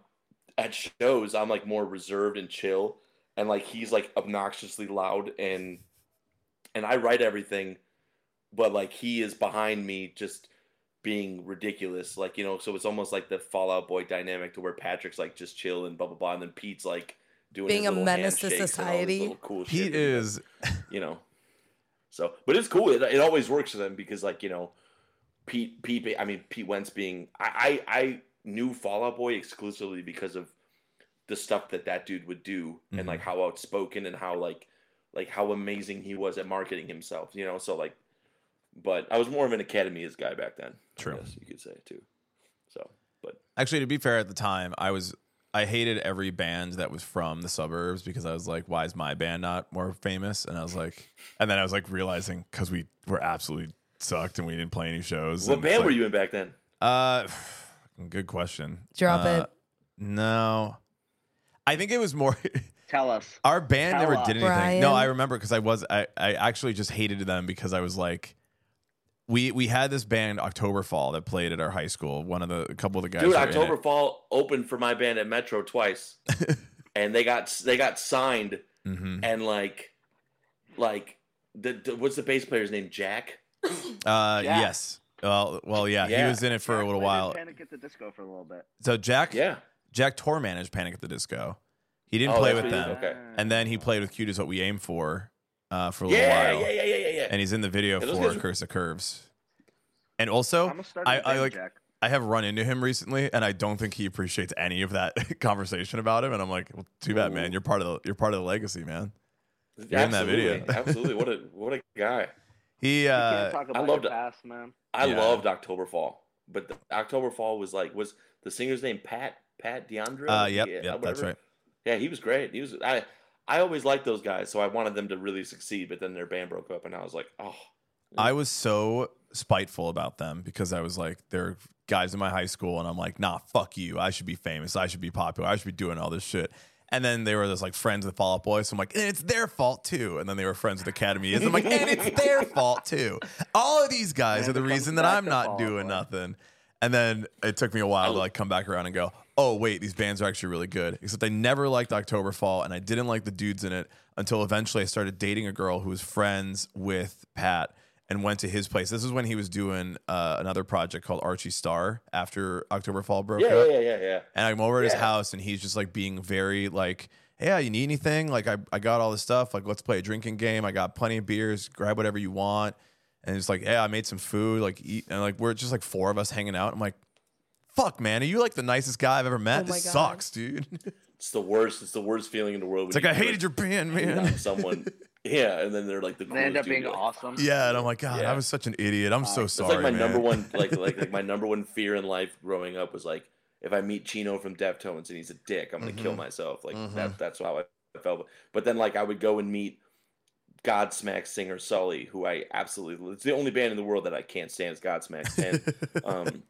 At shows, I'm like more reserved and chill, and like he's like obnoxiously loud, and and I write everything, but like he is behind me just being ridiculous, like, you know. So it's almost like the Fall Out Boy dynamic to where Patrick's like just chill and blah blah blah, and then Pete's like doing being his a menace to society. Cool he shit is, you know. So, but it's cool. It it always works for them because like you know, Pete Pete. I mean Pete Wentz being I I. I New Fall Out Boy exclusively because of the stuff that that dude would do, mm-hmm. and like how outspoken and how like like how amazing he was at marketing himself, you know. So like, but I was more of an Academy-ist guy back then. True, I guess you could say too. So, but actually, to be fair, at the time, I was I hated every band that was from the suburbs because I was like, why is my band not more famous? And I was like, and then I was like realizing because we were absolutely sucked and we didn't play any shows. What band like, were you in back then? Uh. Good question. Drop uh, it. No. I think it was more... Tell us. Our band Tell never us. did anything. Brian. No, I remember because I was... I, I actually just hated them because I was like... We we had this band, October Fall, that played at our high school. One of the... A couple of the guys... Dude, October Fall opened for my band at Metro twice. And they got they got signed. Mm-hmm. And like... Like... The, the, what's the bass player's name? Jack? Uh, Jack. Yes. Well, well, yeah, yeah, he was in it for Jack a little while. Panic at the Disco for a little bit. So Jack, yeah, Jack Tor managed Panic at the Disco. He didn't oh, play with them, okay. And then he played with "Cute Is What We Aim For" uh, for a little yeah, while. Yeah, yeah, yeah, yeah, yeah. And he's in the video yeah, for "Curse of Curves." And also, I, I like Jack. I have run into him recently, and I don't think he appreciates any of that conversation about him. And I'm like, well, too bad, Ooh. man. You're part of the you're part of the legacy, man. You're absolutely, in that video. Absolutely, what a what a guy. He, uh, I loved past, man. I yeah. loved October Fall, but the October Fall was like, was the singer's name Pat, Pat DeAndre? Uh, yep, yeah, yep, that's right. Yeah, he was great. He was, I, I always liked those guys, so I wanted them to really succeed, but then their band broke up, and I was like, oh. I was so spiteful about them because I was like, they're guys in my high school, and I'm like, nah, fuck you. I should be famous. I should be popular. I should be doing all this shit. And then they were just like friends with Fall Out Boy. So I'm like, and it's their fault too. And then they were friends with Academy. And I'm like, and it's their fault too. All of these guys are the reason that I'm not doing nothing. And then it took me a while to like come back around and go, oh, wait, these bands are actually really good. Except I never liked October Fall and I didn't like the dudes in it until eventually I started dating a girl who was friends with Pat. and went to his place. This is when he was doing uh, another project called Archie Starr after October Fall broke yeah, up. Yeah, yeah, yeah. And I'm over at yeah. his house, and he's just, like, being very, like, yeah, you need anything? Like, I, I got all this stuff. Like, let's play a drinking game. I got plenty of beers. Grab whatever you want. And it's like, yeah, I made some food. Like, eat. And, like, we're just, like, four of us hanging out. I'm like, fuck, man. Are you, like, the nicest guy I've ever met? Oh, this God. Sucks, dude. It's the worst. It's the worst feeling in the world. It's like, I hated your band, man. Someone. Yeah, and then they're like the. They end up being dude. Awesome. Yeah, and I'm like, God, yeah. I was such an idiot. I'm uh, so sorry. It's like my man. number one, like, like, like my number one fear in life growing up was like, if I meet Chino from Deftones and he's a dick, I'm gonna mm-hmm. kill myself. Like mm-hmm. that, that's how I felt. But then, like, I would go and meet Godsmack singer Sully, who I absolutely—it's the only band in the world that I can't stand is Godsmack. And um,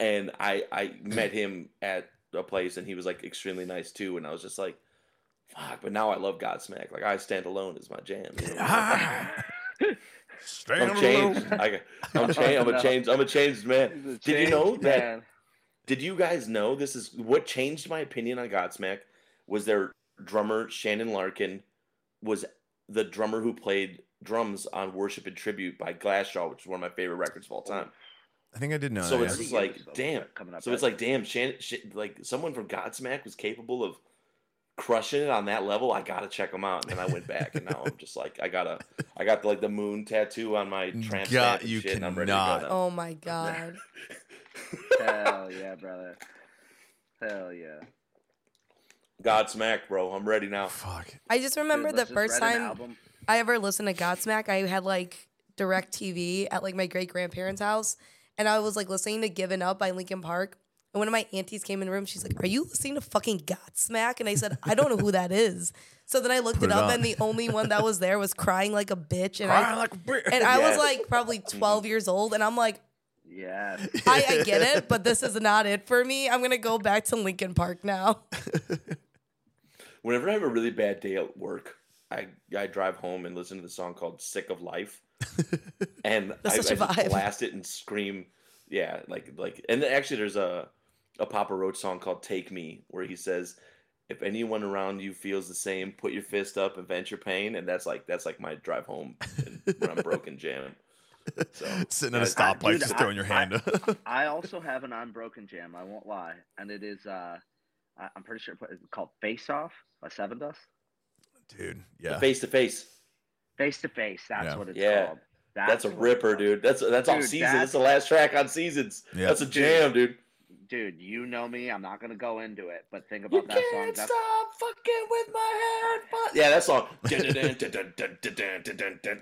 and I I met him at a place, and he was like extremely nice too, and I was just like. Fuck, but now I love Godsmack. Like, I Stand Alone is my jam. You know? Ah, stand I'm changed. Alone. I, I'm, cha- I'm, a changed, I'm a changed man. A changed did you know that? Man. Did you guys know this is what changed my opinion on Godsmack was their drummer, Shannon Larkin, was the drummer who played drums on Worship and Tribute by Glassjaw, which is one of my favorite records of all time. I think I did know so that. It's yeah. like, damn. So back. It's like, damn, Shannon, like someone from Godsmack was capable of crushing it on that level. I gotta check them out, and then I went back, and now I'm just like, I gotta, I got like the moon tattoo on my tramp stamp and shit, and I'm ready to go. Oh my god! Hell yeah, brother! Hell yeah! Godsmack, bro! I'm ready now. Fuck! I just remember Dude, the first time I ever listened to Godsmack. I had like DirecTV at like my great grandparents' house, and I was like listening to "Given Up" by Linkin Park. And one of my aunties came in the room. She's like, are you listening to fucking Godsmack? And I said, I don't know who that is. So then I looked Put it up, it and the only one that was there was Crying Like a Bitch. And crying I, like a bitch. And I yes. was like probably twelve years old. And I'm like, yeah, I, I get it, but this is not it for me. I'm going to go back to Linkin Park now. Whenever I have a really bad day at work, I, I drive home and listen to the song called Sick of Life. And I, I just blast it and scream. Yeah, like, like, and actually there's a... a Papa Roach song called Take Me, where he says, if anyone around you feels the same, put your fist up and vent your pain. And that's like, that's like my drive home when I'm broken jamming. So sitting at a stoplight, just I, throwing your I, hand up. I also have an I'm broken jam. I won't lie. And it is, uh, I'm pretty sure it's called Face Off by Sevendust. Dude. Yeah. Face to Face. Face to Face. That's yeah. what it's yeah. called. That's, that's a ripper, dude. That's, that's dude, all season. That's the last track on Seasons. Yeah. That's a jam, dude. Dude, you know me. I'm not going to go into it, but think about you that song. You can't stop fucking with my head. Yeah, that song.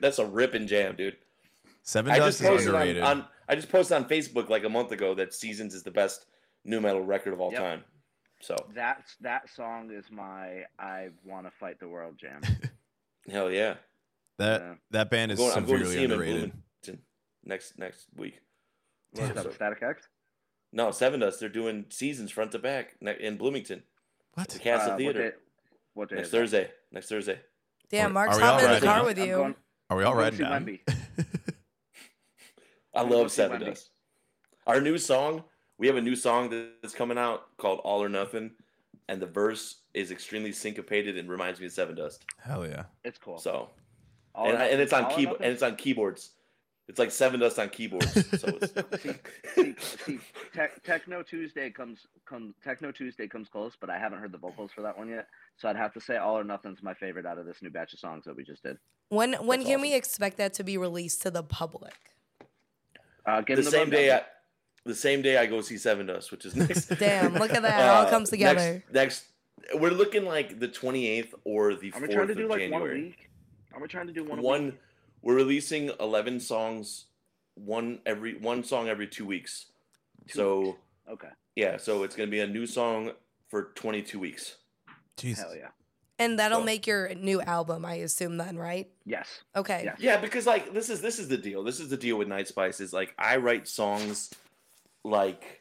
That's a ripping jam, dude. Seven Dust is underrated. On, on, I just posted on Facebook like a month ago that Seasons is the best nu metal record of all yep. time. So that's, that song is my I want to fight the world jam. Hell yeah. That yeah. that band is going, severely underrated. Next, next week. Damn. Static X? No, Sevendust. They're doing Seasons front to back in Bloomington. What? The Castle uh, Theater. What day, what day next is Thursday. That? Next Thursday. Damn, Mark's hopping in the car with you. Going, are we all right now? I love Sevendust. Our new song, we have a new song that's coming out called All or Nothing, and the verse is extremely syncopated and reminds me of Sevendust. Hell yeah. It's cool. So, all and, I, and it's on keyboard and it's on keyboards. It's like Sevendust on keyboards. So it's... see, see, see, Tec- Techno Tuesday comes, come, Techno Tuesday comes close, but I haven't heard the vocals for that one yet. So I'd have to say All or Nothing's my favorite out of this new batch of songs that we just did. When when That's can awesome. we expect that to be released to the public? Uh, the, the same moment. day, I, the same day I go see Sevendust, which is next. Damn, look at that! It all comes together. Next, next, we're looking like the twenty-eighth or the fourth of January. Are we trying to do like January. one a week? Are we trying to do one? One. A week? We're releasing eleven songs, one every one song every two weeks. Two so weeks. Okay. Yeah, so it's gonna be a new song for twenty-two weeks. Jesus. Hell yeah. And that'll so. make your new album, I assume then, right? Yes. Okay. Yes. Yeah, because like this is this is the deal. This is the deal with Night Spice is like I write songs like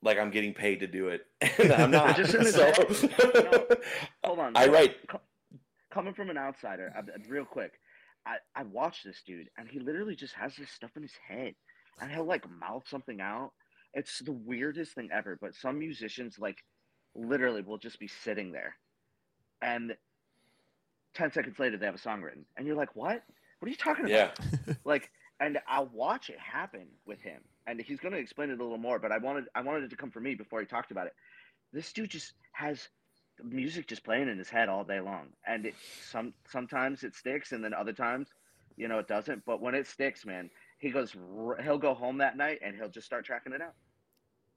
like I'm getting paid to do it. And I'm not just so, no, hold on. I write coming from an outsider, I, real quick. I, I watched this dude, and he literally just has this stuff in his head, and he'll, like, mouth something out. It's the weirdest thing ever, but some musicians, like, literally will just be sitting there, and ten seconds later, they have a song written, and you're like, what? What are you talking about? Yeah. Like, and I'll watch it happen with him, and he's going to explain it a little more. But I wanted, I wanted it to come from me before he talked about it. This dude just has music just playing in his head all day long, and it, some sometimes it sticks, and then other times, you know, it doesn't. But when it sticks, man, he goes, he'll go home that night and he'll just start tracking it out.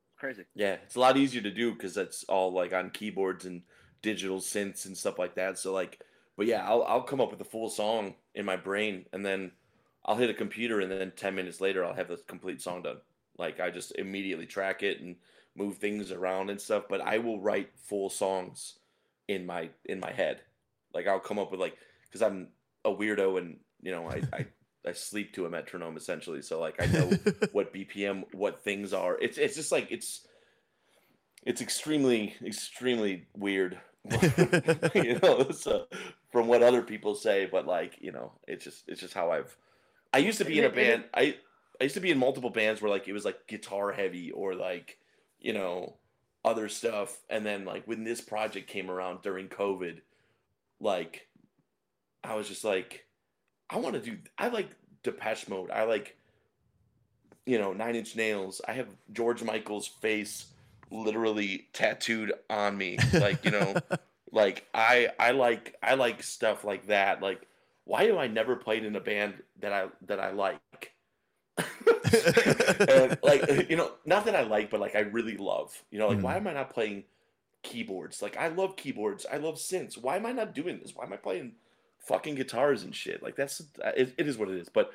It's crazy. Yeah, it's a lot easier to do because that's all like on keyboards and digital synths and stuff like that. So like, but yeah, I'll I'll come up with a full song in my brain, and then I'll hit a computer, and then ten minutes later, I'll have the complete song done. Like, I just immediately track it and move things around and stuff. But I will write full songs in my in my head. Like, I'll come up with, like, because I'm a weirdo, and, you know, I, I, I sleep to a metronome, essentially. So, like, I know what B P M, what things are. It's it's just, like, it's it's extremely, extremely weird, you know, so, from what other people say. But, like, you know, it's just it's just how I've... I used to be in a band. I, I used to be in multiple bands where like it was like guitar heavy or like, you know, other stuff. And then like when this project came around during COVID, like I was just like, I want to do. I like Depeche Mode. I like, you know, Nine Inch Nails. I have George Michael's face literally tattooed on me. Like, you know, like I I like I like stuff like that. Like, why have I never played in a band that I that I like? And like, you know, not that I like, but like I really love. You know, like, mm. why am I not playing keyboards? Like, I love keyboards. I love synths. Why am I not doing this? Why am I playing fucking guitars and shit? Like, that's it, it is what it is. But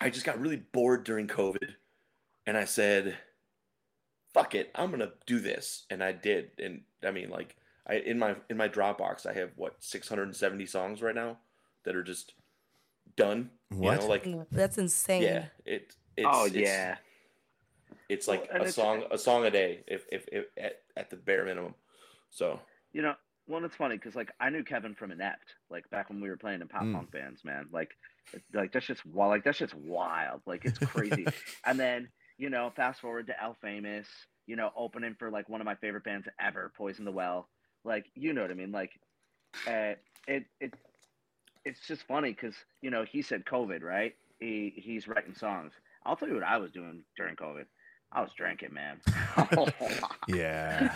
I just got really bored during COVID, and I said, "Fuck it, I'm gonna do this," and I did. And I mean, like, I in my in my Dropbox, I have what six hundred seventy songs right now that are just done. What? You know, like, that's insane. Yeah, it. It's, oh it's, yeah. It's like well, a it's, song, a song a day, if if, if at, at the bare minimum. So you know, well, it's funny because like I knew Kevin from Inept, like back when we were playing in pop punk mm. bands, man. Like, like that's just wild. Like that's just wild. Like it's crazy. And then you know, fast forward to El Famous, you know, opening for like one of my favorite bands ever, Poison the Well. Like, you know what I mean? Like, uh, it it it's just funny because, you know, he said COVID, right? He He's writing songs. I'll tell you what I was doing during COVID. I was drinking, man. Yeah.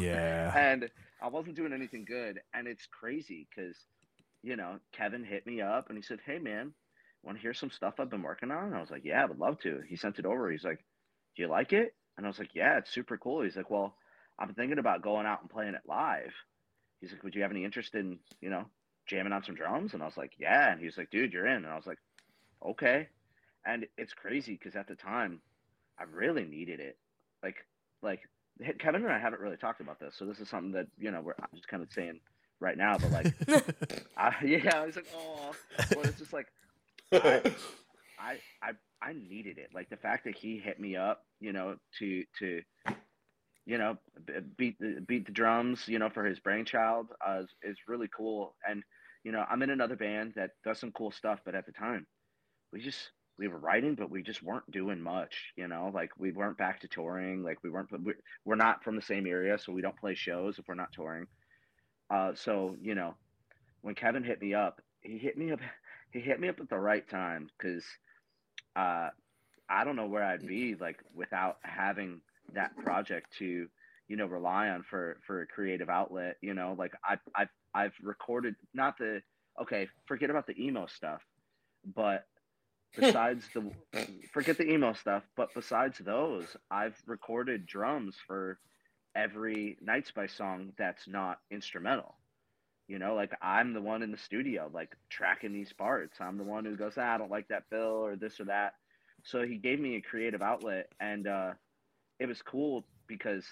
Yeah. And I wasn't doing anything good. And it's crazy because, you know, Kevin hit me up and he said, "Hey, man, want to hear some stuff I've been working on?" And I was like, "Yeah, I would love to." He sent it over. He's like, "Do you like it?" And I was like, "Yeah, it's super cool." He's like, "Well, I'm thinking about going out and playing it live." He's like, "Would you have any interest in, you know, jamming on some drums?" And I was like, "Yeah." And he was like, "Dude, you're in." And I was like, "Okay." And it's crazy because at the time, I really needed it. Like, like Kevin and I haven't really talked about this, so this is something that, you know, we're I'm just kind of saying right now. But like, I, yeah, I was like, "Oh," well, it's just like, I, I, I, I needed it. Like the fact that he hit me up, you know, to to. you know, beat the, beat the drums, you know, for his brainchild uh, is, is really cool. And, you know, I'm in another band that does some cool stuff, but at the time we just, we were writing, but we just weren't doing much, you know, like we weren't back to touring. Like we weren't, we're, we're not from the same area. So we don't play shows if we're not touring. Uh, so, you know, when Kevin hit me up, he hit me up, he hit me up at the right time. Cause uh, I don't know where I'd be like without having that project to, you know, rely on for, for a creative outlet, you know, like I, I've, I've recorded not the, okay, forget about the emo stuff, but besides the, forget the emo stuff, but besides those, I've recorded drums for every Night Spice song that's not instrumental, you know, like I'm the one in the studio, like tracking these parts. I'm the one who goes, ah, I don't like that fill or this or that. So he gave me a creative outlet and, uh, it was cool because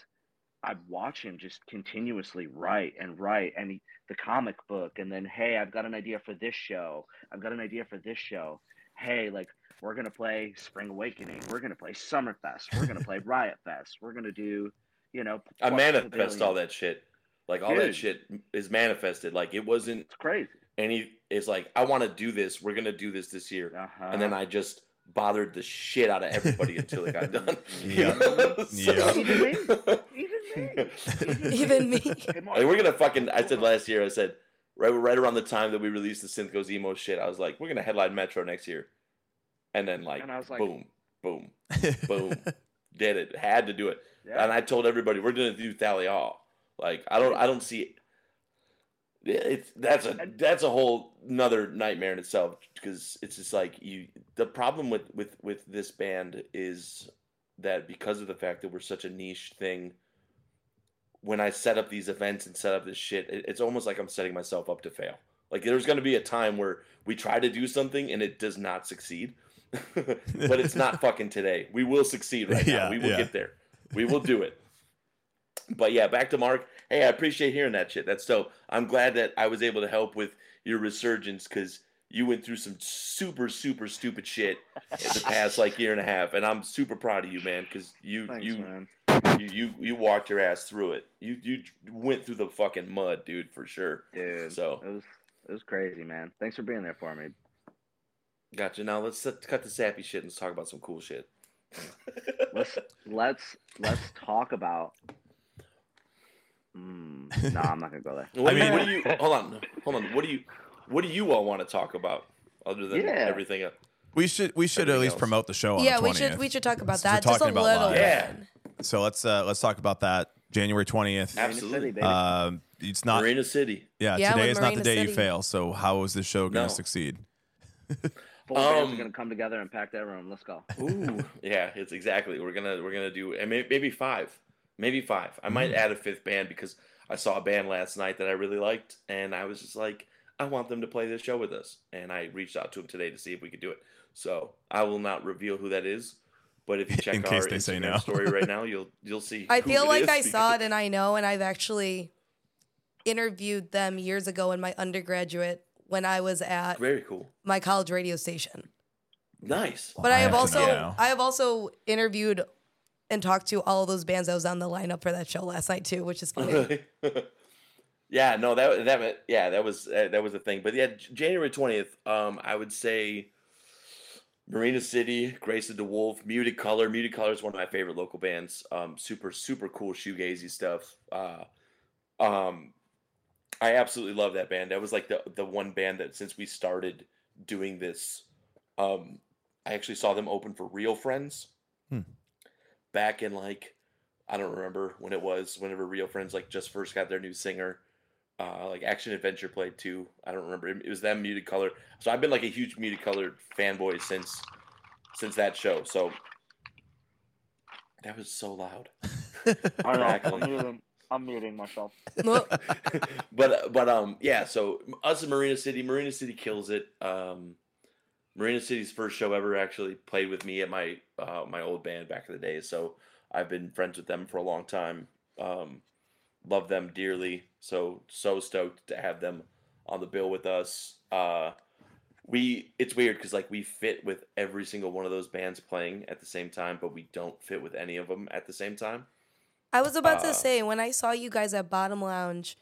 I'd watch him just continuously write and write and he, the comic book. And then, hey, I've got an idea for this show. I've got an idea for this show. Hey, like we're going to play Spring Awakening. We're going to play Summerfest. We're going to play Riot Fest. We're going to do, you know, I manifest all that shit. Like all Dude. that shit is manifested. Like it wasn't it's crazy. Any, it's like, I want to do this. We're going to do this this year. Uh-huh. And then I just bothered the shit out of everybody until it got done. Yeah. Yeah. So. Even me. Even me. Even me. Hey, Mark, hey, we're going to fucking, I said last year, I said, right right around the time that we released the Synth Goes Emo shit, I was like, we're going to headline Metro next year. And then, like, and I was like boom, boom, boom. Did it. Had to do it. Yeah. And I told everybody, we're going to do Tally All. Like, I don't I don't see it. It's that's a that's a whole another nightmare in itself, because it's just like you. The problem with, with, with this band is that because of the fact that we're such a niche thing, when I set up these events and set up this shit, it, it's almost like I'm setting myself up to fail. Like there's going to be a time where we try to do something and it does not succeed, but it's not fucking today. We will succeed right now. Yeah, we will yeah. get there. We will do it. But yeah, back to Mark. Hey, I appreciate hearing that shit. That's dope. I'm glad that I was able to help with your resurgence, because you went through some super, super stupid shit in the past like year and a half, and I'm super proud of you, man. Because you, Thanks, you, man. you, you, you walked your ass through it. You, you went through the fucking mud, dude, for sure. Dude, so it was, it was crazy, man. Thanks for being there for me. Gotcha. Now let's cut the sappy shit and let's talk about some cool shit. let's let's let's talk about. Mm, no, I'm not gonna go there. What, I mean, what do you? Hold on, hold on. What do you? What do you all want to talk about other than yeah. everything else? We should we should at least else. promote the show on yeah, the twentieth. Yeah, we should we should talk about that just a little bit. Yeah. So let's uh, let's talk about that January twentieth. Absolutely. Uh, it's not Marina City. Yeah, yeah today is Marina not the day City. You fail. So how is this show gonna no. succeed? Four bands um, are gonna come together and pack that room. Let's go. Ooh, yeah, it's exactly. We're gonna we're gonna do and maybe, maybe five. Maybe five. I might add a fifth band because I saw a band last night that I really liked, and I was just like, I want them to play this show with us. And I reached out to them today to see if we could do it. So I will not reveal who that is, but if you check In our case they Instagram say no. story right now, you'll you'll see. I who feel it like is I because... saw it, and I know, and I've actually interviewed them years ago in my undergraduate when I was at Very cool. my college radio station. Nice, well, but I, I have, have also know. I have also interviewed. And talked to all those bands that was on the lineup for that show last night too, which is funny. yeah, no, that that yeah, that was uh, that was the thing. But yeah, January twentieth, um, I would say Marina City, Grace of the Wolf, Muted Color. Muted Color is one of my favorite local bands. Um, super super cool shoegazy stuff. Uh, um, I absolutely love that band. That was like the the one band that since we started doing this, um, I actually saw them open for Real Friends. Hmm. Back in like, I don't remember when it was, whenever Real Friends like just first got their new singer, uh, like Action Adventure played too. I don't remember. It was that Muted Color. So I've been like a huge Muted Color fanboy since since that show. So that was so loud. I know. I'm muting, I'm muting myself. but but um yeah. So us in Marina City, Marina City kills it. Um, Marina City's first show ever actually played with me at my uh, my old band back in the day, so I've been friends with them for a long time. Um, love them dearly, so so stoked to have them on the bill with us. Uh, we it's weird because like we fit with every single one of those bands playing at the same time, but we don't fit with any of them at the same time. I was about uh, to say when I saw you guys at Bottom Lounge,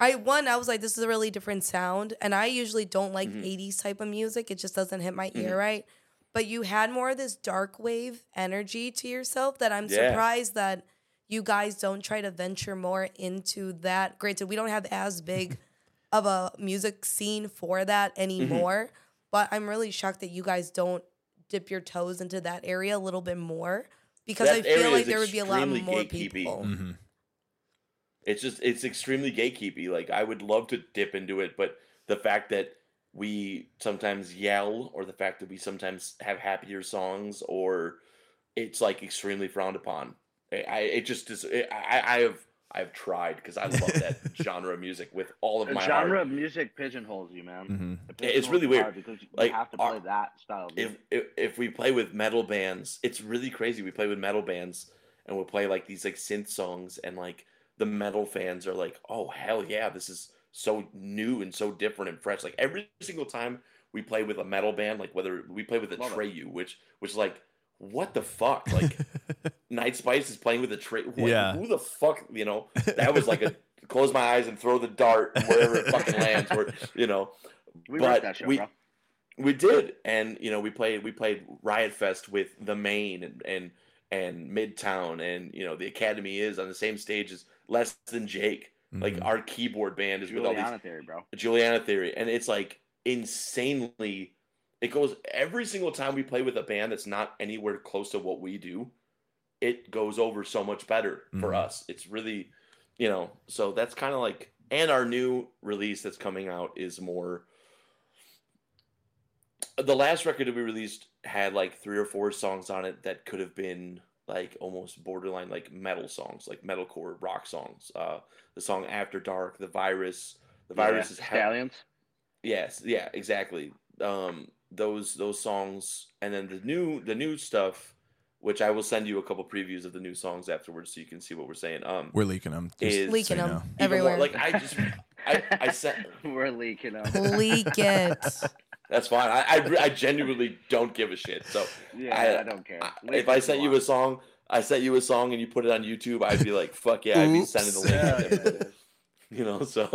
I one, I was like, this is a really different sound, and I usually don't like mm-hmm. eighties type of music. It just doesn't hit my mm-hmm. ear right. But you had more of this dark wave energy to yourself that I'm yeah. surprised that you guys don't try to venture more into that. Granted, we don't have as big of a music scene for that anymore, mm-hmm. but I'm really shocked that you guys don't dip your toes into that area a little bit more, because that I feel like there would be a lot more gatekeepy. people. Mm-hmm. It's just, it's extremely gatekeepy. Like, I would love to dip into it, but the fact that we sometimes yell, or the fact that we sometimes have happier songs, or it's like extremely frowned upon. It, I, it just is, it, I, I have, I've tried because I love that genre of music with all of the my genre heart. Genre of music pigeonholes you, man. Mm-hmm. It pigeonholes it's really weird because you like, have to play our, that style. If, if if we play with metal bands, it's really crazy. We play with metal bands and we'll play like these like synth songs, and like, the metal fans are like, oh, hell yeah, this is so new and so different and fresh. Like, every single time we play with a metal band, like, whether we play with a Atreyu, which, which is like, what the fuck? Like, Night Spice is playing with a Atreyu. Yeah. Who the fuck, you know? That was like a close my eyes and throw the dart wherever it fucking lands, or, you know. We but that show, we, bro. We did. And, you know, we played, we played Riot Fest with The Main and, and, and Midtown, and, you know, the Academy is on the same stage as Less Than Jake, Mm-hmm. Like our keyboard band is Juliana with all these Theory, bro. Juliana Theory, and it's like insanely. It goes every single time we play with a band that's not anywhere close to what we do. It goes over so much better mm-hmm. for us. It's really, you know. So that's kind of like, and our new release that's coming out is more. The last record that we released had like three or four songs on it that could have been like almost borderline like metal songs, like metalcore rock songs. Uh, the song After Dark, The Virus, The Virus yeah, is hell- Stallions. Yes, yeah, exactly. Um, those those songs, and then the new the new stuff, which I will send you a couple previews of the new songs afterwards, so you can see what we're saying. Um, we're leaking them, just leaking so them you know. everywhere. More, like I just, I, I sent. We're leaking them. Leak it. That's fine. I, I I genuinely don't give a shit. So yeah, I, I don't care. I, if I sent you a song, I sent you a song, and you put it on YouTube, I'd be like, "Fuck yeah!" I'd be Oops. sending the link. Yeah, yeah. You know, so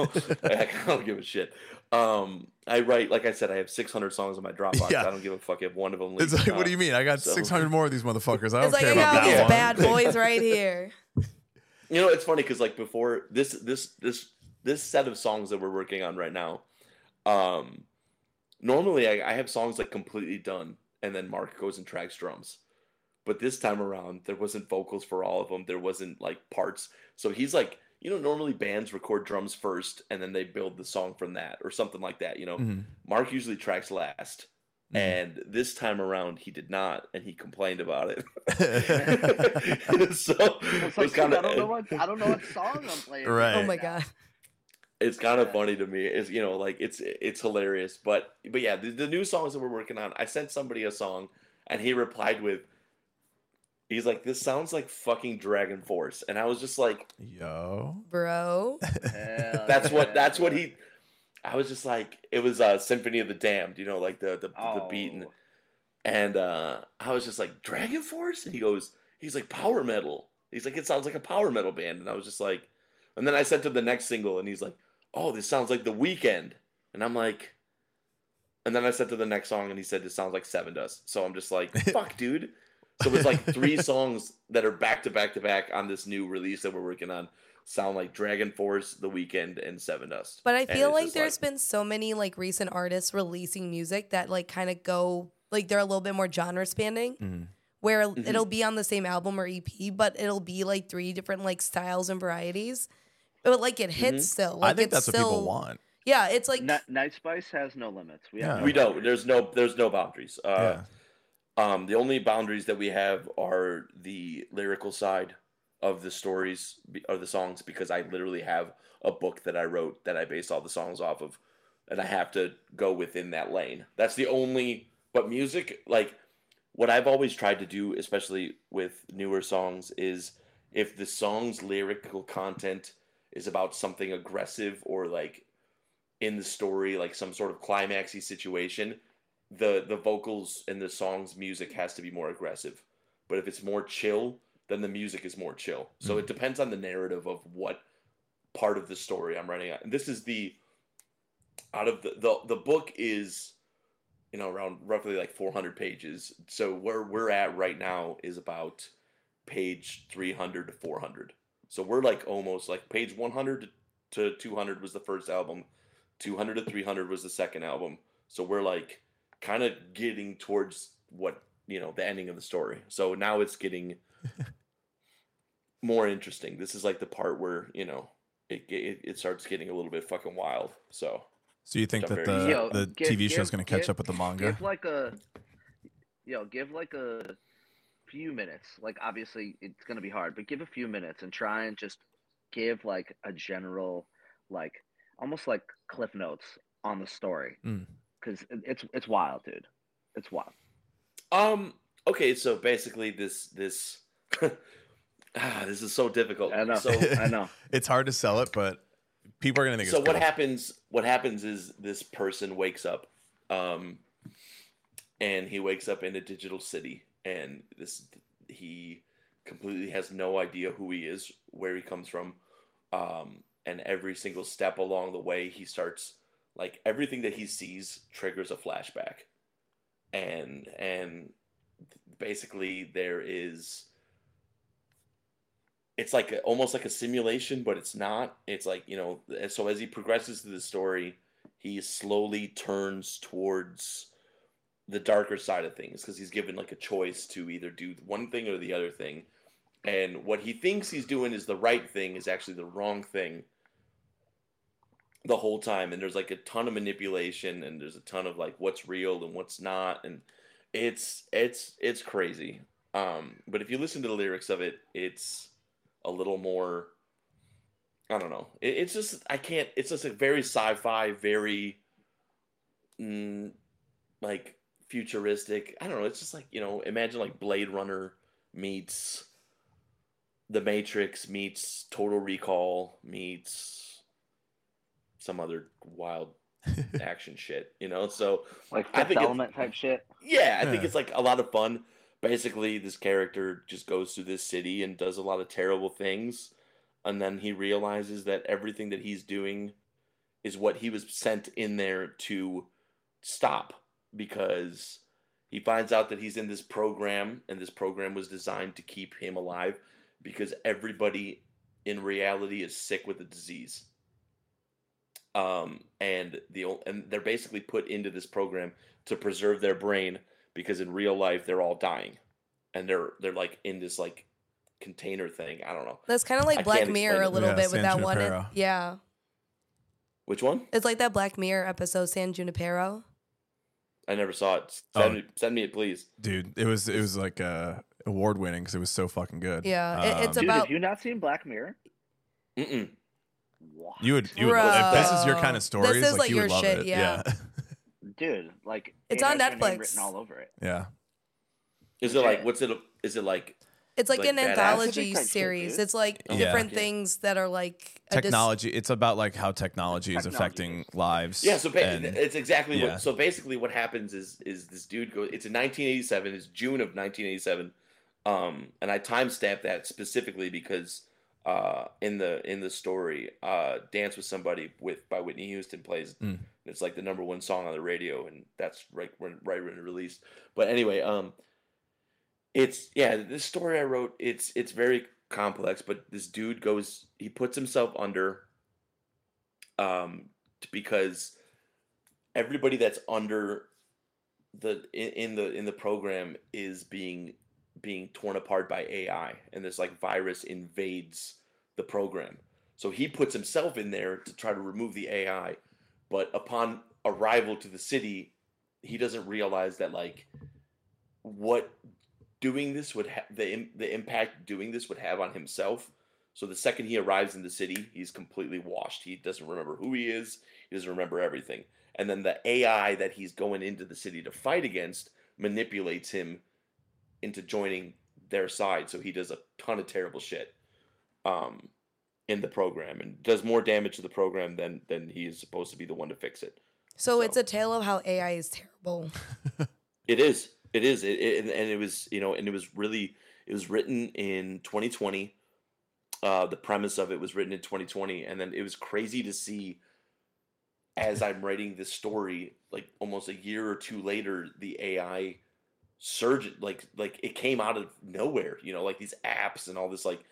like, I don't give a shit. Um, I write, like I said, I have six hundred songs on my Dropbox. Yeah. I don't give a fuck if one of them leaks. It's like, what do you mean? I got so. six hundred more of these motherfuckers. I don't it's care like, about that. It's like, bad boys right here. You know, it's funny because like before this, this, this, this set of songs that we're working on right now. Um. Normally, I, I have songs like completely done, and then Mark goes and tracks drums. But this time around, there wasn't vocals for all of them. There wasn't like parts. So he's like, you know, normally bands record drums first, and then they build the song from that or something like that. You know, mm-hmm. Mark usually tracks last, mm-hmm. and this time around he did not, and he complained about it. so it's like, it kinda, I don't know what I don't know what song I'm playing. Right. Oh my god. It's kind of funny to me. It's, you know, like it's it's hilarious. But but yeah, the, the new songs that we're working on. I sent somebody a song, and he replied with, "He's like, this sounds like fucking Dragon Force," and I was just like, "Yo, bro, that's what that's what he." I was just like, it was uh, Symphony of the Damned, you know, like the the, oh. the beat, and, and uh, I was just like, "Dragon Force," and he goes, "He's like power metal." He's like, "It sounds like a power metal band," and I was just like, and then I sent him the next single, and he's like, "Oh, this sounds like The Weeknd." And I'm like, and then I said to the next song, and he said, "This sounds like Sevendust." So I'm just like, fuck, dude. So it's like three songs that are back to back to back on this new release that we're working on sound like Dragon Force, The Weeknd, and Sevendust. But I feel like there's like, been so many like recent artists releasing music that like kind of go, like they're a little bit more genre spanning. Mm-hmm. Where mm-hmm. it'll be on the same album or E P, but it'll be like three different like styles and varieties. But like it hits mm-hmm. still. Like I think it's that's still, what people want. Yeah, it's like N- Night Spice has no limits. We have yeah. no we don't. There's no there's no boundaries. Uh, yeah. Um, the only boundaries that we have are the lyrical side of the stories or the songs, because I literally have a book that I wrote that I based all the songs off of, and I have to go within that lane. That's the only. But music, like what I've always tried to do, especially with newer songs, is if the song's lyrical content is about something aggressive or like in the story, like some sort of climaxy situation, the the vocals and the song's music has to be more aggressive. But if it's more chill, then the music is more chill. So mm-hmm. it depends on the narrative of what part of the story I'm writing on. And this is the out of the the, the book is, you know, around roughly like four hundred pages. So where we're at right now is about page three hundred to four hundred. So we're like almost like page one hundred to two hundred was the first album. two hundred to three hundred was the second album. So we're like kind of getting towards what, you know, the ending of the story. So now it's getting more interesting. This is like the part where, you know, it it, it starts getting a little bit fucking wild. So. So you think that the, yo, the give, T V show is going to catch give, up with the manga? Give like a, yo, give like a few minutes. Like obviously it's going to be hard, but give a few minutes and try and just give like a general, like almost like cliff notes on the story, because mm. it's it's wild, dude. It's wild. Um. Okay. So basically, this this ah, this is so difficult. I know. So, I know. It's hard to sell it, but. People are going to think so it's So what cool. happens what happens is this person wakes up um, and he wakes up in a digital city, and this he completely has no idea who he is, where he comes from, um, and every single step along the way he starts like everything that he sees triggers a flashback. And and basically there is it's like a, almost like a simulation, but it's not. It's like, you know, so as he progresses through the story, he slowly turns towards the darker side of things because he's given like a choice to either do one thing or the other thing. And what he thinks he's doing is the right thing is actually the wrong thing the whole time. And there's like a ton of manipulation, and there's a ton of like what's real and what's not. And it's, it's, it's crazy. Um, but if you listen to the lyrics of it, it's a little more, I don't know. It, it's just, I can't, it's just a very sci-fi, very mm, like futuristic. I don't know. It's just like, you know, imagine like Blade Runner meets The Matrix meets Total Recall meets some other wild action shit, you know? So like Fifth Element type shit. Yeah, I yeah. think it's like a lot of fun. Basically, this character just goes through this city and does a lot of terrible things, and then he realizes that everything that he's doing is what he was sent in there to stop, because he finds out that he's in this program, and this program was designed to keep him alive because everybody in reality is sick with a disease. Um, and the and they're basically put into this program to preserve their brain, because in real life they're all dying, and they're they're like in this like container thing. I don't know. That's kind of like I Black Mirror a little yeah, bit San with that Junipero. One. Yeah. Which one? It's like that Black Mirror episode, San Junipero. I never saw it. Send, oh. me, send me it, please, dude. It was it was like uh, award winning because it was so fucking good. Yeah, it, it's um, about. Dude, have you not seen Black Mirror? Mm-mm. What? You would. You would. If this is your kind of story, this is like, like you your would love shit. It. Yeah. yeah. Dude, like it's on Netflix. Written all over it. Yeah. Is it like what's it? Is it like? It's like, like an anthology series. It's like oh, different yeah. things that are like a technology. Dis- it's about like how technology, technology is affecting lives. Yeah. So ba- and, it's exactly. Yeah. What, so basically, what happens is is this dude goes. It's in nineteen eighty-seven. It's June of nineteen eighty-seven. Um, and I timestamped that specifically because uh, in the in the story, uh, "Dance with Somebody" with by Whitney Houston plays. Mm. It's like the number one song on the radio, and that's right when right when it released. But anyway, um, it's yeah, this story I wrote. It's it's very complex, but this dude goes, he puts himself under, um, because everybody that's under the in, in the in the program is being being torn apart by A I, and this like virus invades the program. So he puts himself in there to try to remove the A I. But upon arrival to the city, he doesn't realize that like what doing this would ha- the the impact doing this would have on himself. So the second he arrives in the city, he's completely washed. He doesn't remember who he is. He doesn't remember everything. And then the A I that he's going into the city to fight against manipulates him into joining their side. So he does a ton of terrible shit. Um, in the program, and does more damage to the program than than he is supposed to be the one to fix it. So, so. It's a tale of how A I is terrible. It is. It is. It, it, and it was, you know, and it was really, it was written in twenty twenty. Uh, the premise of it was written in twenty twenty. And then it was crazy to see as I'm writing this story, like almost a year or two later, the A I surge, like, like it came out of nowhere, you know, like these apps and all this, like,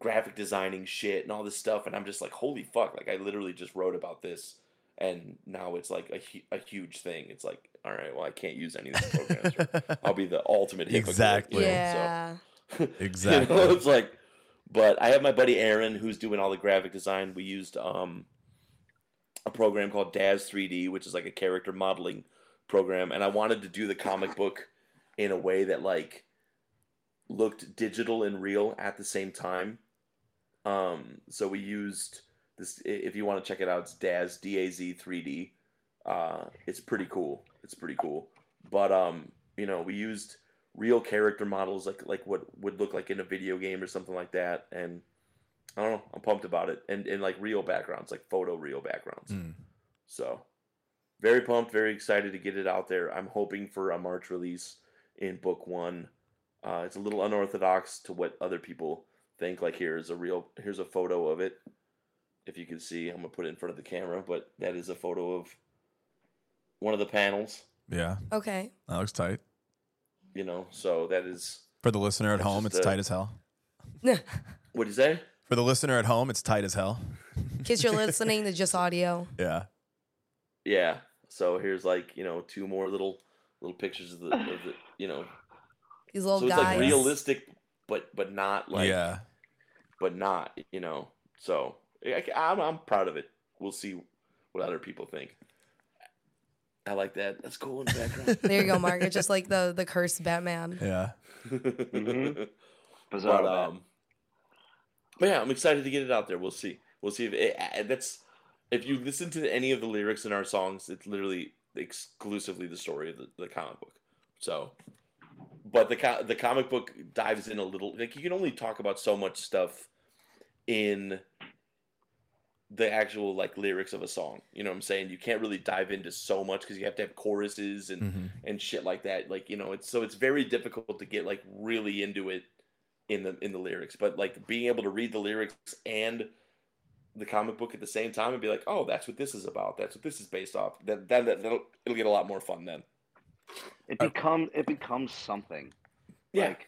graphic designing shit and all this stuff, and I'm just like, holy fuck, like I literally just wrote about this, and now it's like a, hu- a huge thing. It's like, all right, well, I can't use any of these programs, or I'll be the ultimate hypocrite. Exactly. Yeah. So, exactly. You know, it's like, but I have my buddy Aaron who's doing all the graphic design. We used um a program called Daz three D, which is like a character modeling program, and I wanted to do the comic book in a way that like looked digital and real at the same time. Um, so we used this, if you want to check it out, it's Daz, D A Z three D. Uh, it's pretty cool. It's pretty cool. But, um, you know, we used real character models, like, like what would look like in a video game or something like that. And I don't know, I'm pumped about it. And, and like real backgrounds, like photo real backgrounds. Mm. So very pumped, very excited to get it out there. I'm hoping for a March release in book one. Uh, it's a little unorthodox to what other people think. Like here's a real here's a photo of it. If you can see, I'm gonna put it in front of the camera, but that is a photo of one of the panels. Yeah. Okay. That looks tight. You know, so that is for the listener at home. It's a, tight as hell. What'd you say? For the listener at home, it's tight as hell. Because you're listening to just audio. Yeah. Yeah. So here's like, you know, two more little little pictures of the, of the you know. These little so guys. So it's like realistic, but but not like. Yeah. But not, you know. So I, I'm, I'm proud of it. We'll see what other people think. I like that. That's cool in the background. There you go, Mark. It's just like the, the cursed Batman. Yeah. Mm-hmm. Bizarre. But, um, but yeah, I'm excited to get it out there. We'll see. We'll see if it, that's if you listen to any of the lyrics in our songs, it's literally exclusively the story of the, the comic book. So, but the the comic book dives in a little. Like you can only talk about so much stuff in the actual like lyrics of a song. You know what I'm saying? You can't really dive into so much because you have to have choruses and mm-hmm. and shit like that. Like you know, it's so it's very difficult to get like really into it in the in the lyrics. But like being able to read the lyrics and the comic book at the same time and be like, oh, that's what this is about. That's what this is based off. That that that'll it'll get a lot more fun then. It become it becomes something. Yeah. Like,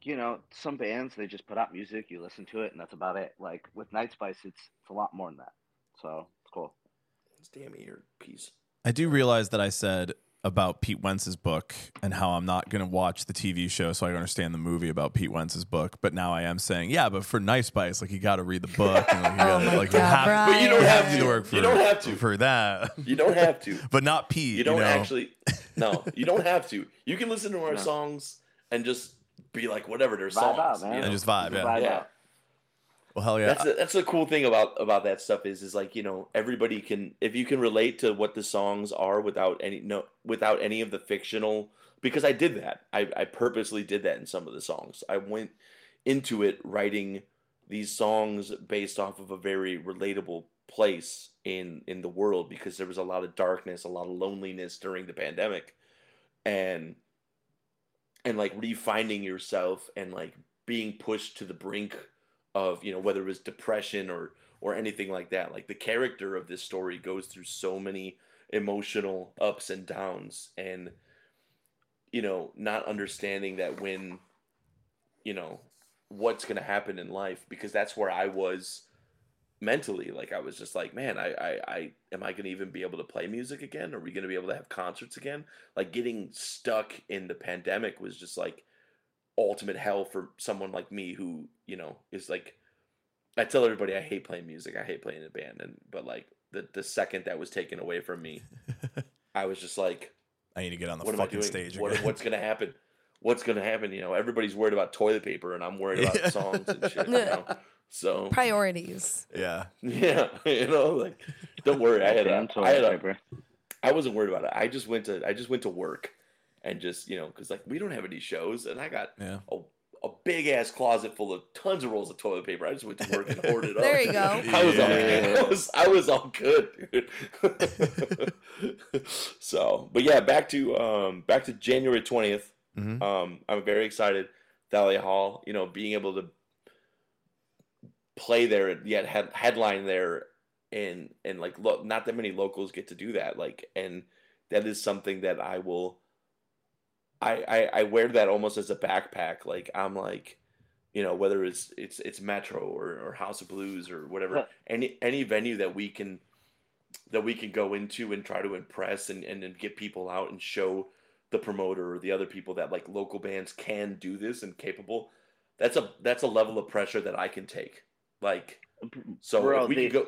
you know, some bands, they just put out music, you listen to it, and that's about it. Like, with Night Spice, it's, it's a lot more than that. So, it's cool. It's damn earpiece. I do realize that I said about Pete Wentz's book and how I'm not going to watch the T V show so I understand the movie about Pete Wentz's book, but now I am saying, yeah, but for Night Spice, like, you got to read the book. And, like, you gotta, oh like, God, you have, right. But you don't have to. Work for, you don't have to. For that. You don't have to. But not Pete. You don't you know? actually. No, you don't have to. You can listen to our no. songs and just be like whatever their songs out, man. You know? And just vibe, yeah. Vibe yeah. Out. Well, hell yeah. That's the, that's the cool thing about about that stuff is is like, you know, everybody can if you can relate to what the songs are without any no without any of the fictional, because I did that. I, I purposely did that in some of the songs. I went into it writing these songs based off of a very relatable place in in the world because there was a lot of darkness, a lot of loneliness during the pandemic. And And like refinding yourself and like being pushed to the brink of, you know, whether it was depression or or anything like that. Like the character of this story goes through so many emotional ups and downs and, you know, not understanding that when, you know, what's going to happen in life, because that's where I was mentally. Like I was just like, man, I, I, I am I going to even be able to play music again? Are we going to be able to have concerts again? Like getting stuck in the pandemic was just like ultimate hell for someone like me who, you know, is like, I tell everybody I hate playing music. I hate playing in a band. And, but like the, the second that was taken away from me, I was just like, I need to get on the fucking stage. What, what's going to happen? What's going to happen? You know, everybody's worried about toilet paper and I'm worried about yeah. songs and shit. You know? So priorities. Yeah. Yeah. You know, like don't worry. I had a, I had a, I wasn't worried about it. I just went to I just went to work and just, you know, because like we don't have any shows and I got yeah. a, a big ass closet full of tons of rolls of toilet paper. I just went to work and hoarded it up. There you go. I was yeah. all I was, I was all good, dude. So but yeah, back to um back to January twentieth. Mm-hmm. Um I'm very excited. Valley Hall, you know, being able to play there yet yeah, headline there and and like look not that many locals get to do that like and that is something that I will I, I I wear that almost as a backpack like I'm like you know whether it's it's it's Metro or, or House of Blues or whatever yeah. any any venue that we can that we can go into and try to impress and and, and get people out and show the promoter or the other people that like local bands can do this and capable that's a that's a level of pressure that I can take. Like, so Bro, if we the, can go.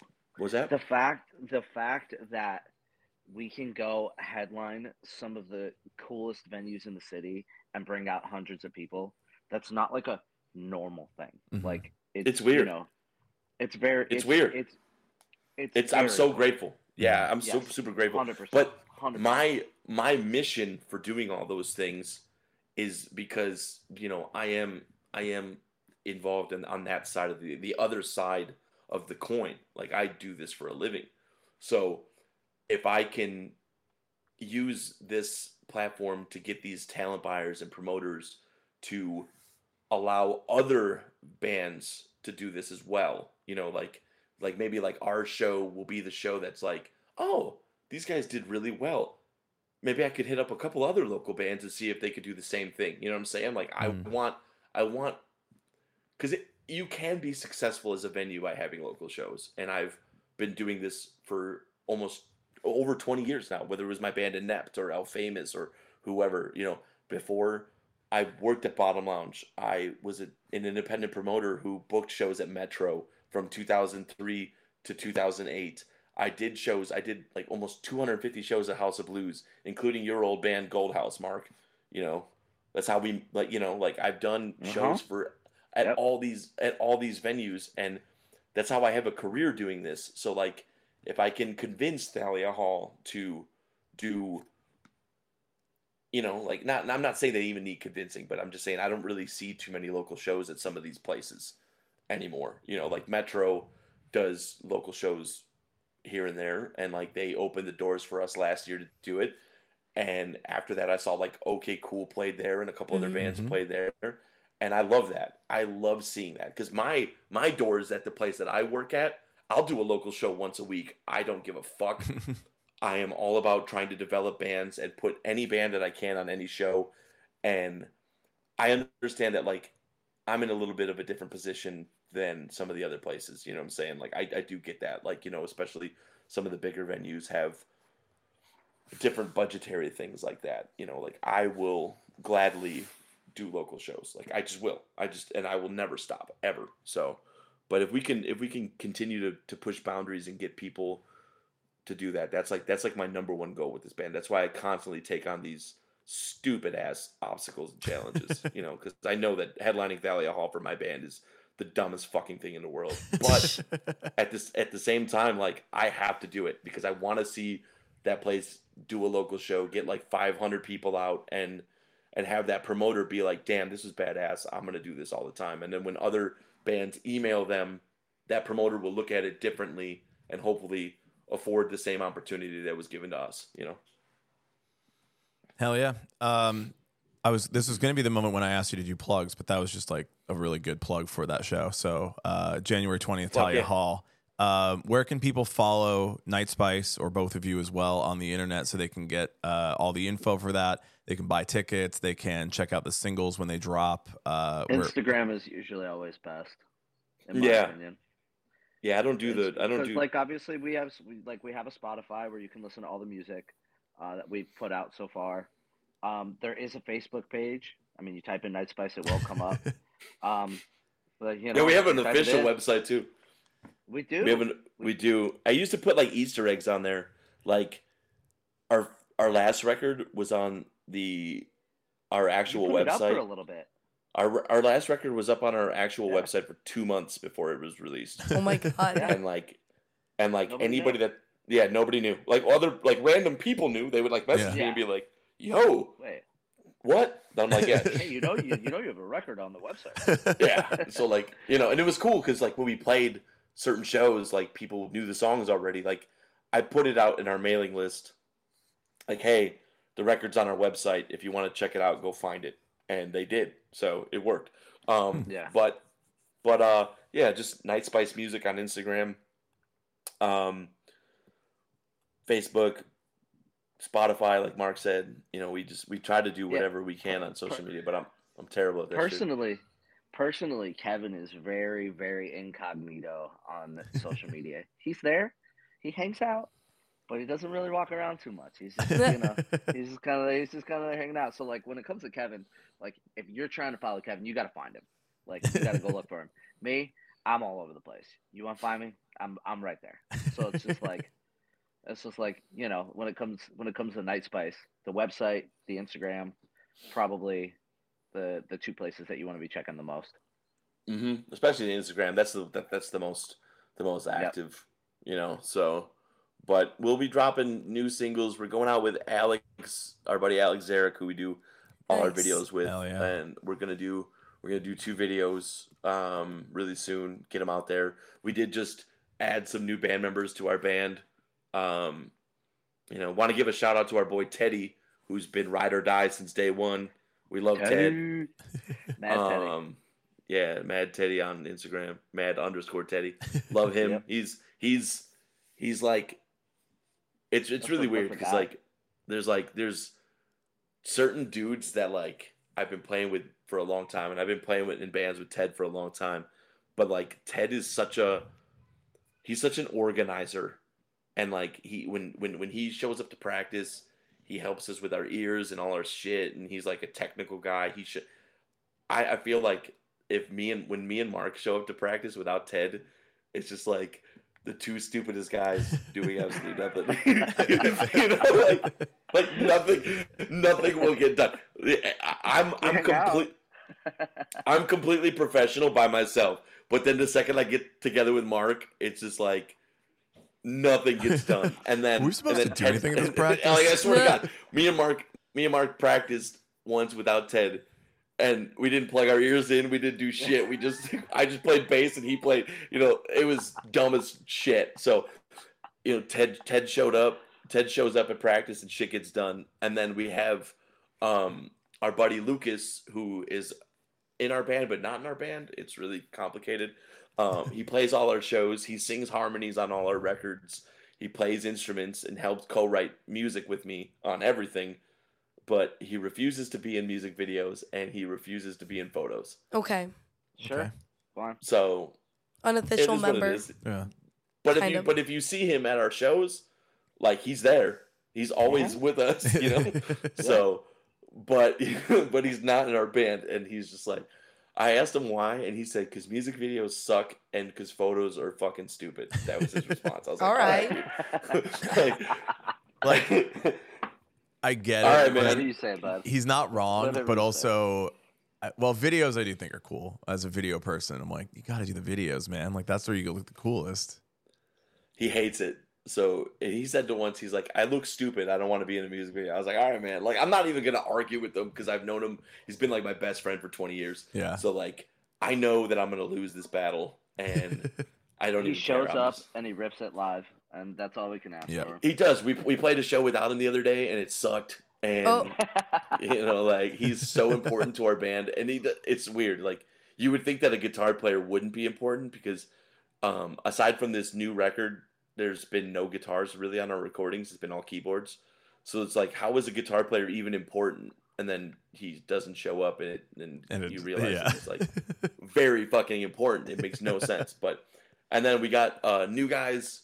What was that the fact? The fact that we can go headline some of the coolest venues in the city and bring out hundreds of people. That's not like a normal thing. Mm-hmm. Like it's, it's weird. You know, it's very. It's, it's weird. It's. It's. it's I'm so cool. grateful. Yeah, I'm yes. so super grateful. one hundred percent But one hundred percent my my mission for doing all those things is because you know I am I am. involved in on that side of the the other side of the coin. Like I do this for a living. So if I can use this platform to get these talent buyers and promoters to allow other bands to do this as well, you know, like like maybe like our show will be the show that's like, oh, these guys did really well. Maybe I could hit up a couple other local bands and see if they could do the same thing. You know what I'm saying? Like mm. I want I want because you can be successful as a venue by having local shows. And I've been doing this for almost over twenty years now, whether it was my band Inept or Al Famous or whoever. You know, before I worked at Bottom Lounge, I was a, an independent promoter who booked shows at Metro from two thousand three to two thousand eight. I did shows. I did like almost two hundred fifty shows at House of Blues, including your old band Goldhouse, Mark. You know, that's how we, like, you know, like I've done uh-huh. shows for at yep. all these at all these venues, and that's how I have a career doing this. So like, if I can convince Thalia Hall to do, you know, like, not, I'm not saying they even need convincing, but I'm just saying I don't really see too many local shows at some of these places anymore. You know, like Metro does local shows here and there, and like they opened the doors for us last year to do it. And after that, I saw like OK Cool played there and a couple other mm-hmm. bands played there. And I love that. I love seeing that, because my my doors at the place that I work at, I'll do a local show once a week. I don't give a fuck. I am all about trying to develop bands and put any band that I can on any show. And I understand that, like, I'm in a little bit of a different position than some of the other places. You know what I'm saying? Like, I, I do get that. Like, you know, especially some of the bigger venues have different budgetary things like that. You know, like, I will gladly do local shows. Like, I just will. I just, and I will never stop, ever. So... But if we can if we can continue to, to push boundaries and get people to do that, that's like that's like my number one goal with this band. That's why I constantly take on these stupid ass obstacles and challenges, you know, because I know that headlining Thalia Hall for my band is the dumbest fucking thing in the world. But at this at the same time, like, I have to do it because I want to see that place do a local show, get like five hundred people out, and and have that promoter be like, "Damn, this is badass. I'm gonna do this all the time." And then when other bands email them, that promoter will look at it differently and hopefully afford the same opportunity that was given to us, you know? Hell yeah. Um, I was, this was going to be the moment when I asked you to do plugs, but that was just like a really good plug for that show. So, uh, January twentieth, Thalia okay. Hall. Um, where can people follow Night Spice or both of you as well on the internet so they can get uh, all the info for that? They can buy tickets. They can check out the singles when they drop. Uh, Instagram where... is usually always best, in my yeah. opinion. Yeah, I don't do it's, the. I don't because, do like obviously we have we, like we have a Spotify where you can listen to all the music uh, that we've put out so far. Um, there is a Facebook page. I mean, you type in Night Spice, it will come up. um, but you know, yeah, we have an official website too. We do. We, have an, we, we do. I used to put like Easter eggs on there. Like our our last record was on the our actual website. It up for a little bit. Our our last record was up on our actual yeah. website for two months before it was released. Oh my god! And like, and like nobody anybody knew. that yeah nobody knew. Like other like random people knew. They would like message yeah. me and be like, "Yo, wait, what?" And I'm like, "Yeah, hey, you know you you know you have a record on the website." Yeah. So like, you know, and it was cool because like when we played certain shows, like people knew the songs already. Like I put it out in our mailing list, like, "Hey, the record's on our website. If you want to check it out, go find it." And they did, so it worked. Um, yeah. But, but uh, yeah, just Night Spice Music on Instagram, um, Facebook, Spotify. Like Mark said, you know, we just we try to do whatever yeah. we can on social media. But I'm I'm terrible at that. Personally. Shit. Personally, Kevin is very, very incognito on social media. He's there, he hangs out, but he doesn't really walk around too much. He's just, you know, he's just kind of, he's just kind of hanging out. So, like, when it comes to Kevin, like, if you're trying to follow Kevin, you got to find him. Like, you got to go look for him. Me, I'm all over the place. You want to find me? I'm, I'm right there. So it's just like, it's just like, you know, when it comes, when it comes to Night Spice, the website, the Instagram, probably. The, the two places that you want to be checking the most, mm-hmm. especially the Instagram. That's the that, that's the most the most active, yep. you know. So, but we'll be dropping new singles. We're going out with Alex, our buddy Alex Zarek, who we do all nice. our videos with, yeah. and we're gonna do we're gonna do two videos um, really soon. Get them out there. We did just add some new band members to our band. Um, you know, want to give a shout out to our boy Teddy, who's been ride or die since day one. We love Teddy. Ted. Mad um, Teddy. Yeah, Mad Teddy on Instagram. Mad underscore Teddy. Love him. Yep. He's he's he's like it's it's That's really weird because like there's like there's certain dudes that like I've been playing with for a long time, and I've been playing with, in bands with Ted for a long time. But like Ted is such a he's such an organizer, and like he when when when he shows up to practice, he helps us with our ears and all our shit, and he's like a technical guy. He should. I, I feel like if me and when me and Mark show up to practice without Ted, it's just like the two stupidest guys doing absolutely nothing. You know, like, like nothing, nothing will get done. I'm I'm complete. I'm completely professional by myself. But then the second I get together with Mark, it's just like nothing gets done. And then we're supposed and then to do Ted, anything in this practice. Like, I swear to God, me and Mark, me and Mark practiced once without Ted, and we didn't plug our ears in. We didn't do shit. We just, I just played bass and he played. You know, it was dumb as shit. So, you know, Ted, Ted showed up. Ted shows up at practice and shit gets done. And then we have um, our buddy Lucas, who is in our band but not in our band. It's really complicated. Um, he plays all our shows. He sings harmonies on all our records. He plays instruments and helps co-write music with me on everything. But he refuses to be in music videos and he refuses to be in photos. Okay. Sure. Okay. So unofficial member. Yeah. But kind if you of. but if you see him at our shows, like he's there. He's always yeah. with us, you know? So but but he's not in our band, and he's just like, I asked him why, and he said, because music videos suck and because photos are fucking stupid. That was his response. I was like, all right. All right. like, like I get all it. All right, man. What do you say, bud? He's not wrong, Whatever but also, I, well, videos I do think are cool. As a video person, I'm like, you got to do the videos, man. Like, that's where you look the coolest. He hates it. So he said to once, he's like, I look stupid. I don't want to be in a music video. I was like, all right, man. Like, I'm not even going to argue with him because I've known him. He's been like my best friend for twenty years. Yeah. So, like, I know that I'm going to lose this battle. And I don't he even care. He shows up and he rips it live. And that's all we can ask yep. for. He does. We we played a show without him the other day and it sucked. And, oh. you know, like, he's so important to our band. And he it's weird. Like, you would think that a guitar player wouldn't be important because um, aside from this new record, there's been no guitars really on our recordings. It's been all keyboards. So it's like, how is a guitar player even important? And then he doesn't show up in it, and, and you realize yeah. it's like very fucking important. It makes no sense. But and then we got uh, new guys,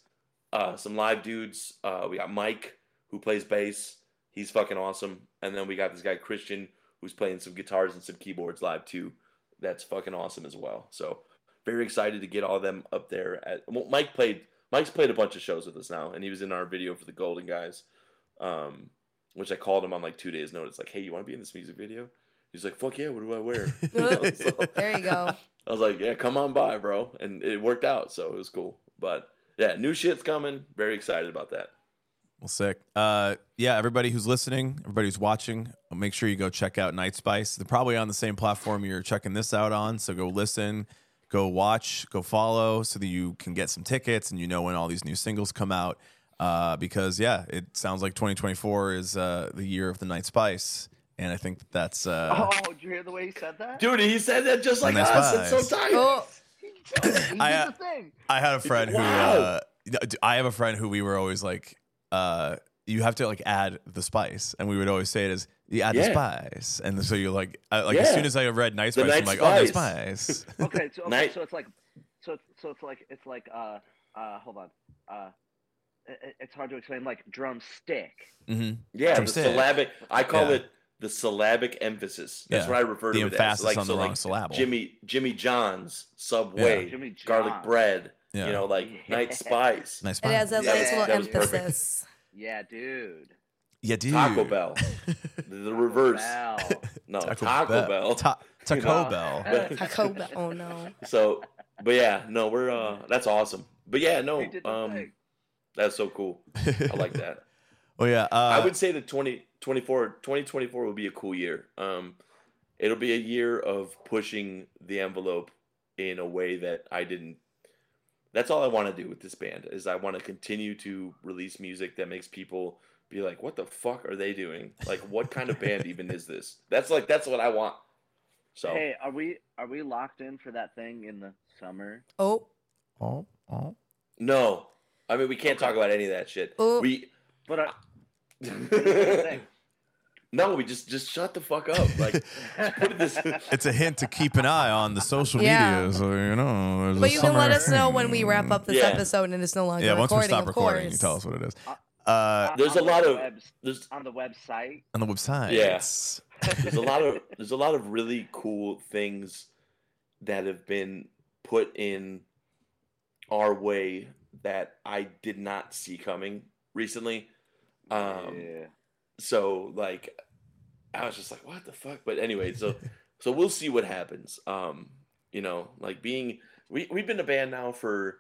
uh, some live dudes. Uh, we got Mike, who plays bass. He's fucking awesome. And then we got this guy Christian, who's playing some guitars and some keyboards live too. That's fucking awesome as well. So very excited to get all of them up there. At well, Mike played. Mike's played a bunch of shows with us now, and he was in our video for the Golden Guys, um, which I called him on like two days' notice. Like, hey, you want to be in this music video? He's like, fuck yeah, what do I wear? You know, so there you go. I was like, yeah, come on by, bro. And it worked out, so it was cool. But yeah, new shit's coming. Very excited about that. Well, sick. Uh, yeah, everybody who's listening, everybody who's watching, make sure you go check out Night Spice. They're probably on the same platform you're checking this out on, so go listen. Go watch, go follow so that you can get some tickets and you know when all these new singles come out. Uh, because, yeah, it sounds like twenty twenty-four is uh, the year of the Night Spice. And I think that's... Uh, oh, did you hear the way he said that? Dude, he said that just like us. It's so tight. Oh. I, the thing. I had a friend who... Wow. Uh, I have a friend who we were always like, uh, you have to like add the spice. And we would always say it as... You add yeah. the spice, and so you're like, I, like yeah. as soon as I read "Night Spice," I'm like, spice. "Oh, the spice." Okay, so okay, so it's like, so it's, so it's like it's like uh uh hold on, uh, it, it's hard to explain. Like drumstick. Mm-hmm. Yeah, drumstick. The syllabic. I call yeah. it the syllabic emphasis. That's yeah. what I refer to the it as. Like, on so the like syllable. Jimmy Jimmy John's Subway yeah. Jimmy John. Garlic bread. Yeah. You know, like yeah. Night Spice. Nice spice. It has that yeah. little that emphasis. Yeah, dude. Yeah, dude. Taco Bell. The reverse. Taco no, Taco, Taco Bell. Ta- Taco you know? Bell. Taco Bell. Oh no. So, but yeah, no, we're uh, that's awesome. But yeah, no, um, that's so cool. I like that. Oh yeah, uh, I would say that twenty twenty-four, twenty twenty-four will be a cool year. Um, it'll be a year of pushing the envelope in a way that I didn't. That's all I want to do with this band is I want to continue to release music that makes people. Be like, what the fuck are they doing? Like, what kind of band even is this? That's like, that's what I want. So, hey, are we are we locked in for that thing in the summer? Oh, oh, oh. No, I mean we can't okay. talk about any of that shit. Oh. We, but I, No, we just just shut the fuck up. Like, put this. It's a hint to keep an eye on the social yeah. media, so you know. But you can let us know when we wrap up this yeah. episode and it's no longer yeah. Once we stop recording, course. You tell us what it is. Uh, there's a lot of web, there's on the website. On the website, yes. Yeah. There's a lot of there's a lot of really cool things that have been put in our way that I did not see coming recently. Um, yeah. So like, I was just like, what the fuck? But anyway, so so we'll see what happens. Um, you know, like being we we've been a band now for.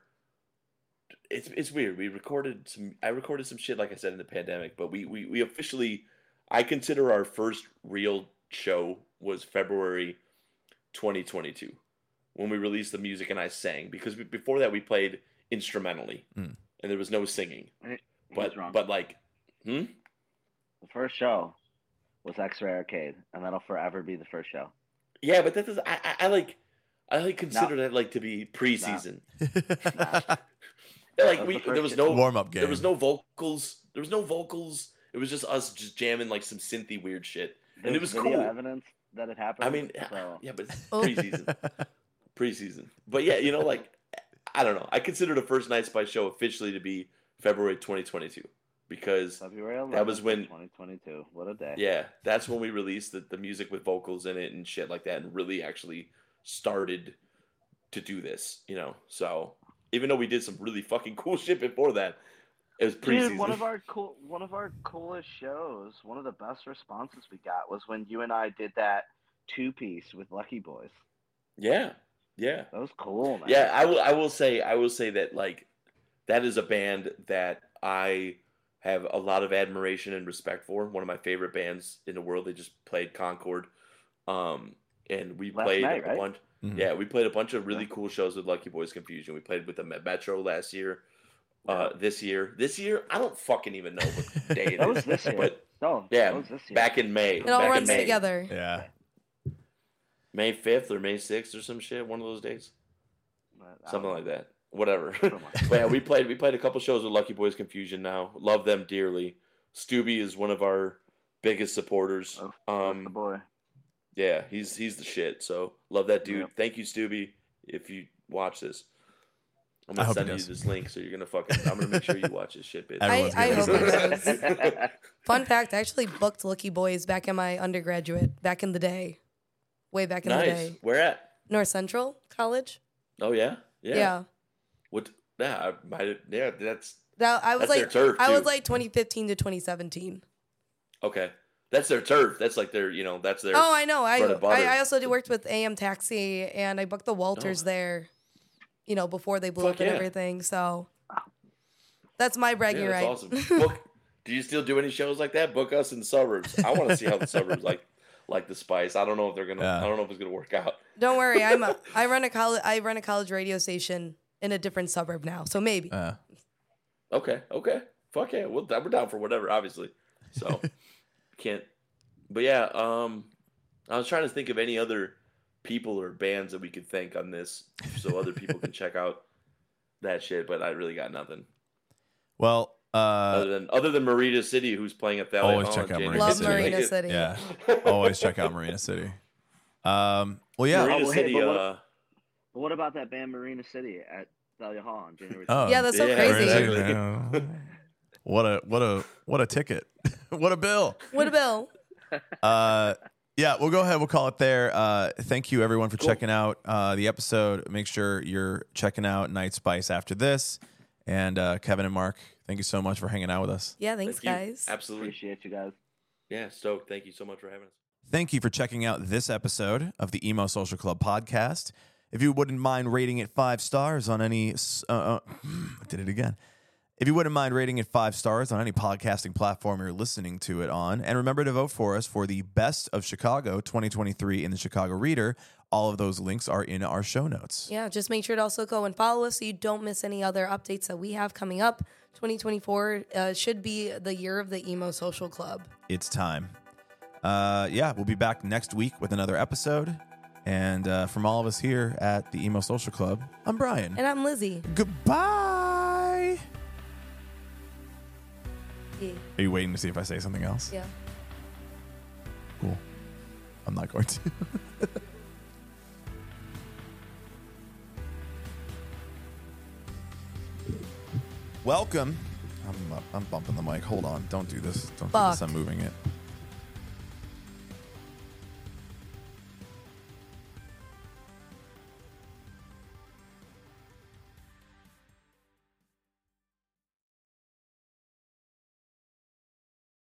It's it's weird. We recorded some. I recorded some shit, like I said, in the pandemic. But we we we officially, I consider our first real show was February twenty twenty-two, when we released the music and I sang, because we, before that we played instrumentally mm. and there was no singing. But but like, hmm. The first show was X-Ray Arcade, and that'll forever be the first show. Yeah, but that does. I, I I like I like consider no. that like to be preseason. No. No. Like we, there was no warm-up game. There was no vocals. There was no vocals. It was just us just jamming like some synthy weird shit, There's and it was video cool. Evidence that it happened. I mean, so. yeah, but it's preseason, preseason. But yeah, you know, like I don't know. I consider the first Night Spice show officially to be February twenty twenty-two because February eleventh, that was when twenty twenty-two. What a day! Yeah, that's when we released the, the music with vocals in it and shit like that, and really actually started to do this. You know, so. Even though we did some really fucking cool shit before that, it was preseason. Dude, one of our cool, one of our coolest shows, one of the best responses we got was when you and I did that two-piece with Lucky Boys. Yeah, yeah, that was cool, man. Yeah, I will. I will say, I will say that like that is a band that I have a lot of admiration and respect for. One of my favorite bands in the world. They just played Concord, um, and we Last played night, right? a bunch. Mm-hmm. Yeah, we played a bunch of really cool shows with Lucky Boys Confusion. We played with the Metro last year, uh, this year. This year, I don't fucking even know what day it is. This year. But no, yeah, this year. Back in May. It all back runs in May. Together. Yeah. May fifth or May sixth or some shit, one of those days. Something like that. Whatever. But yeah, we played, we played a couple shows with Lucky Boys Confusion now. Love them dearly. Stuby is one of our biggest supporters. Oh, um, boy. Yeah, he's he's the shit. So love that dude. Yep. Thank you, Stuby. If you watch this, I'm gonna send you this link. So you're gonna fucking. I'm gonna make sure you watch this shit, bitch. I, I hope it does. Fun fact: I actually booked Lucky Boys back in my undergraduate, back in the day, way back in nice. the day. Where at? North Central College. Oh yeah, yeah. Yeah. What? Yeah, I might have, yeah. That's that. I was like, their turf, I was like twenty fifteen to twenty seventeen. Okay. That's their turf. That's like their, you know, that's their. Oh, I know. I I, I also do worked with A M Taxi, and I booked the Walters oh. there, you know, before they blew Fuck up and yeah. everything. So that's my bragging yeah, that's right. Awesome. Book, do you still do any shows like that? Book us in the suburbs. I want to see how the suburbs like, like the Spice. I don't know if they're gonna. Yeah. I don't know if it's gonna work out. Don't worry. I'm. A, I run a college. I run a college radio station in a different suburb now. So maybe. Uh. Okay. Okay. Fuck yeah. We'll, we're down for whatever. Obviously. So. Can't, but yeah, um, I was trying to think of any other people or bands that we could thank on this, so other people can check out that shit. But I really got nothing. Well, uh, other than other than Marina City, who's playing at that. Always Hall check out Marina Love City. Marina City. Yeah, always check out Marina City. Um, well, yeah, Marina oh, City. Hey, but what, uh, but what about that band Marina City at Thalia Hall on January? Oh, yeah, that's so yeah, crazy. Yeah. What a what a what a ticket. What a bill. What a bill. Uh, yeah, we'll go ahead. We'll call it there. Uh, thank you, everyone, for cool. checking out uh, the episode. Make sure you're checking out Night Spice after this. And uh, Kevin and Mark, thank you so much for hanging out with us. Yeah, thanks, thank guys. You. Absolutely. Appreciate you guys. Yeah, stoked. Thank you so much for having us. Thank you for checking out this episode of the Emo Social Club podcast. If you wouldn't mind rating it five stars on any... Uh, uh, I did it again. If you wouldn't mind rating it five stars on any podcasting platform you're listening to it on, and remember to vote for us for the Best of Chicago twenty twenty-three in the Chicago Reader. All of those links are in our show notes. Yeah, just make sure to also go and follow us so you don't miss any other updates that we have coming up. twenty twenty-four uh, should be the year of the Emo Social Club. It's time. Uh, yeah, we'll be back next week with another episode. And uh, from all of us here at the Emo Social Club, I'm Brian. And I'm Lizzie. Goodbye. Are you waiting to see if I say something else? Yeah. I'm not going to. Welcome. I'm, uh, I'm bumping the mic. Hold on. Don't do this. Don't Fuck. do this. I'm moving it.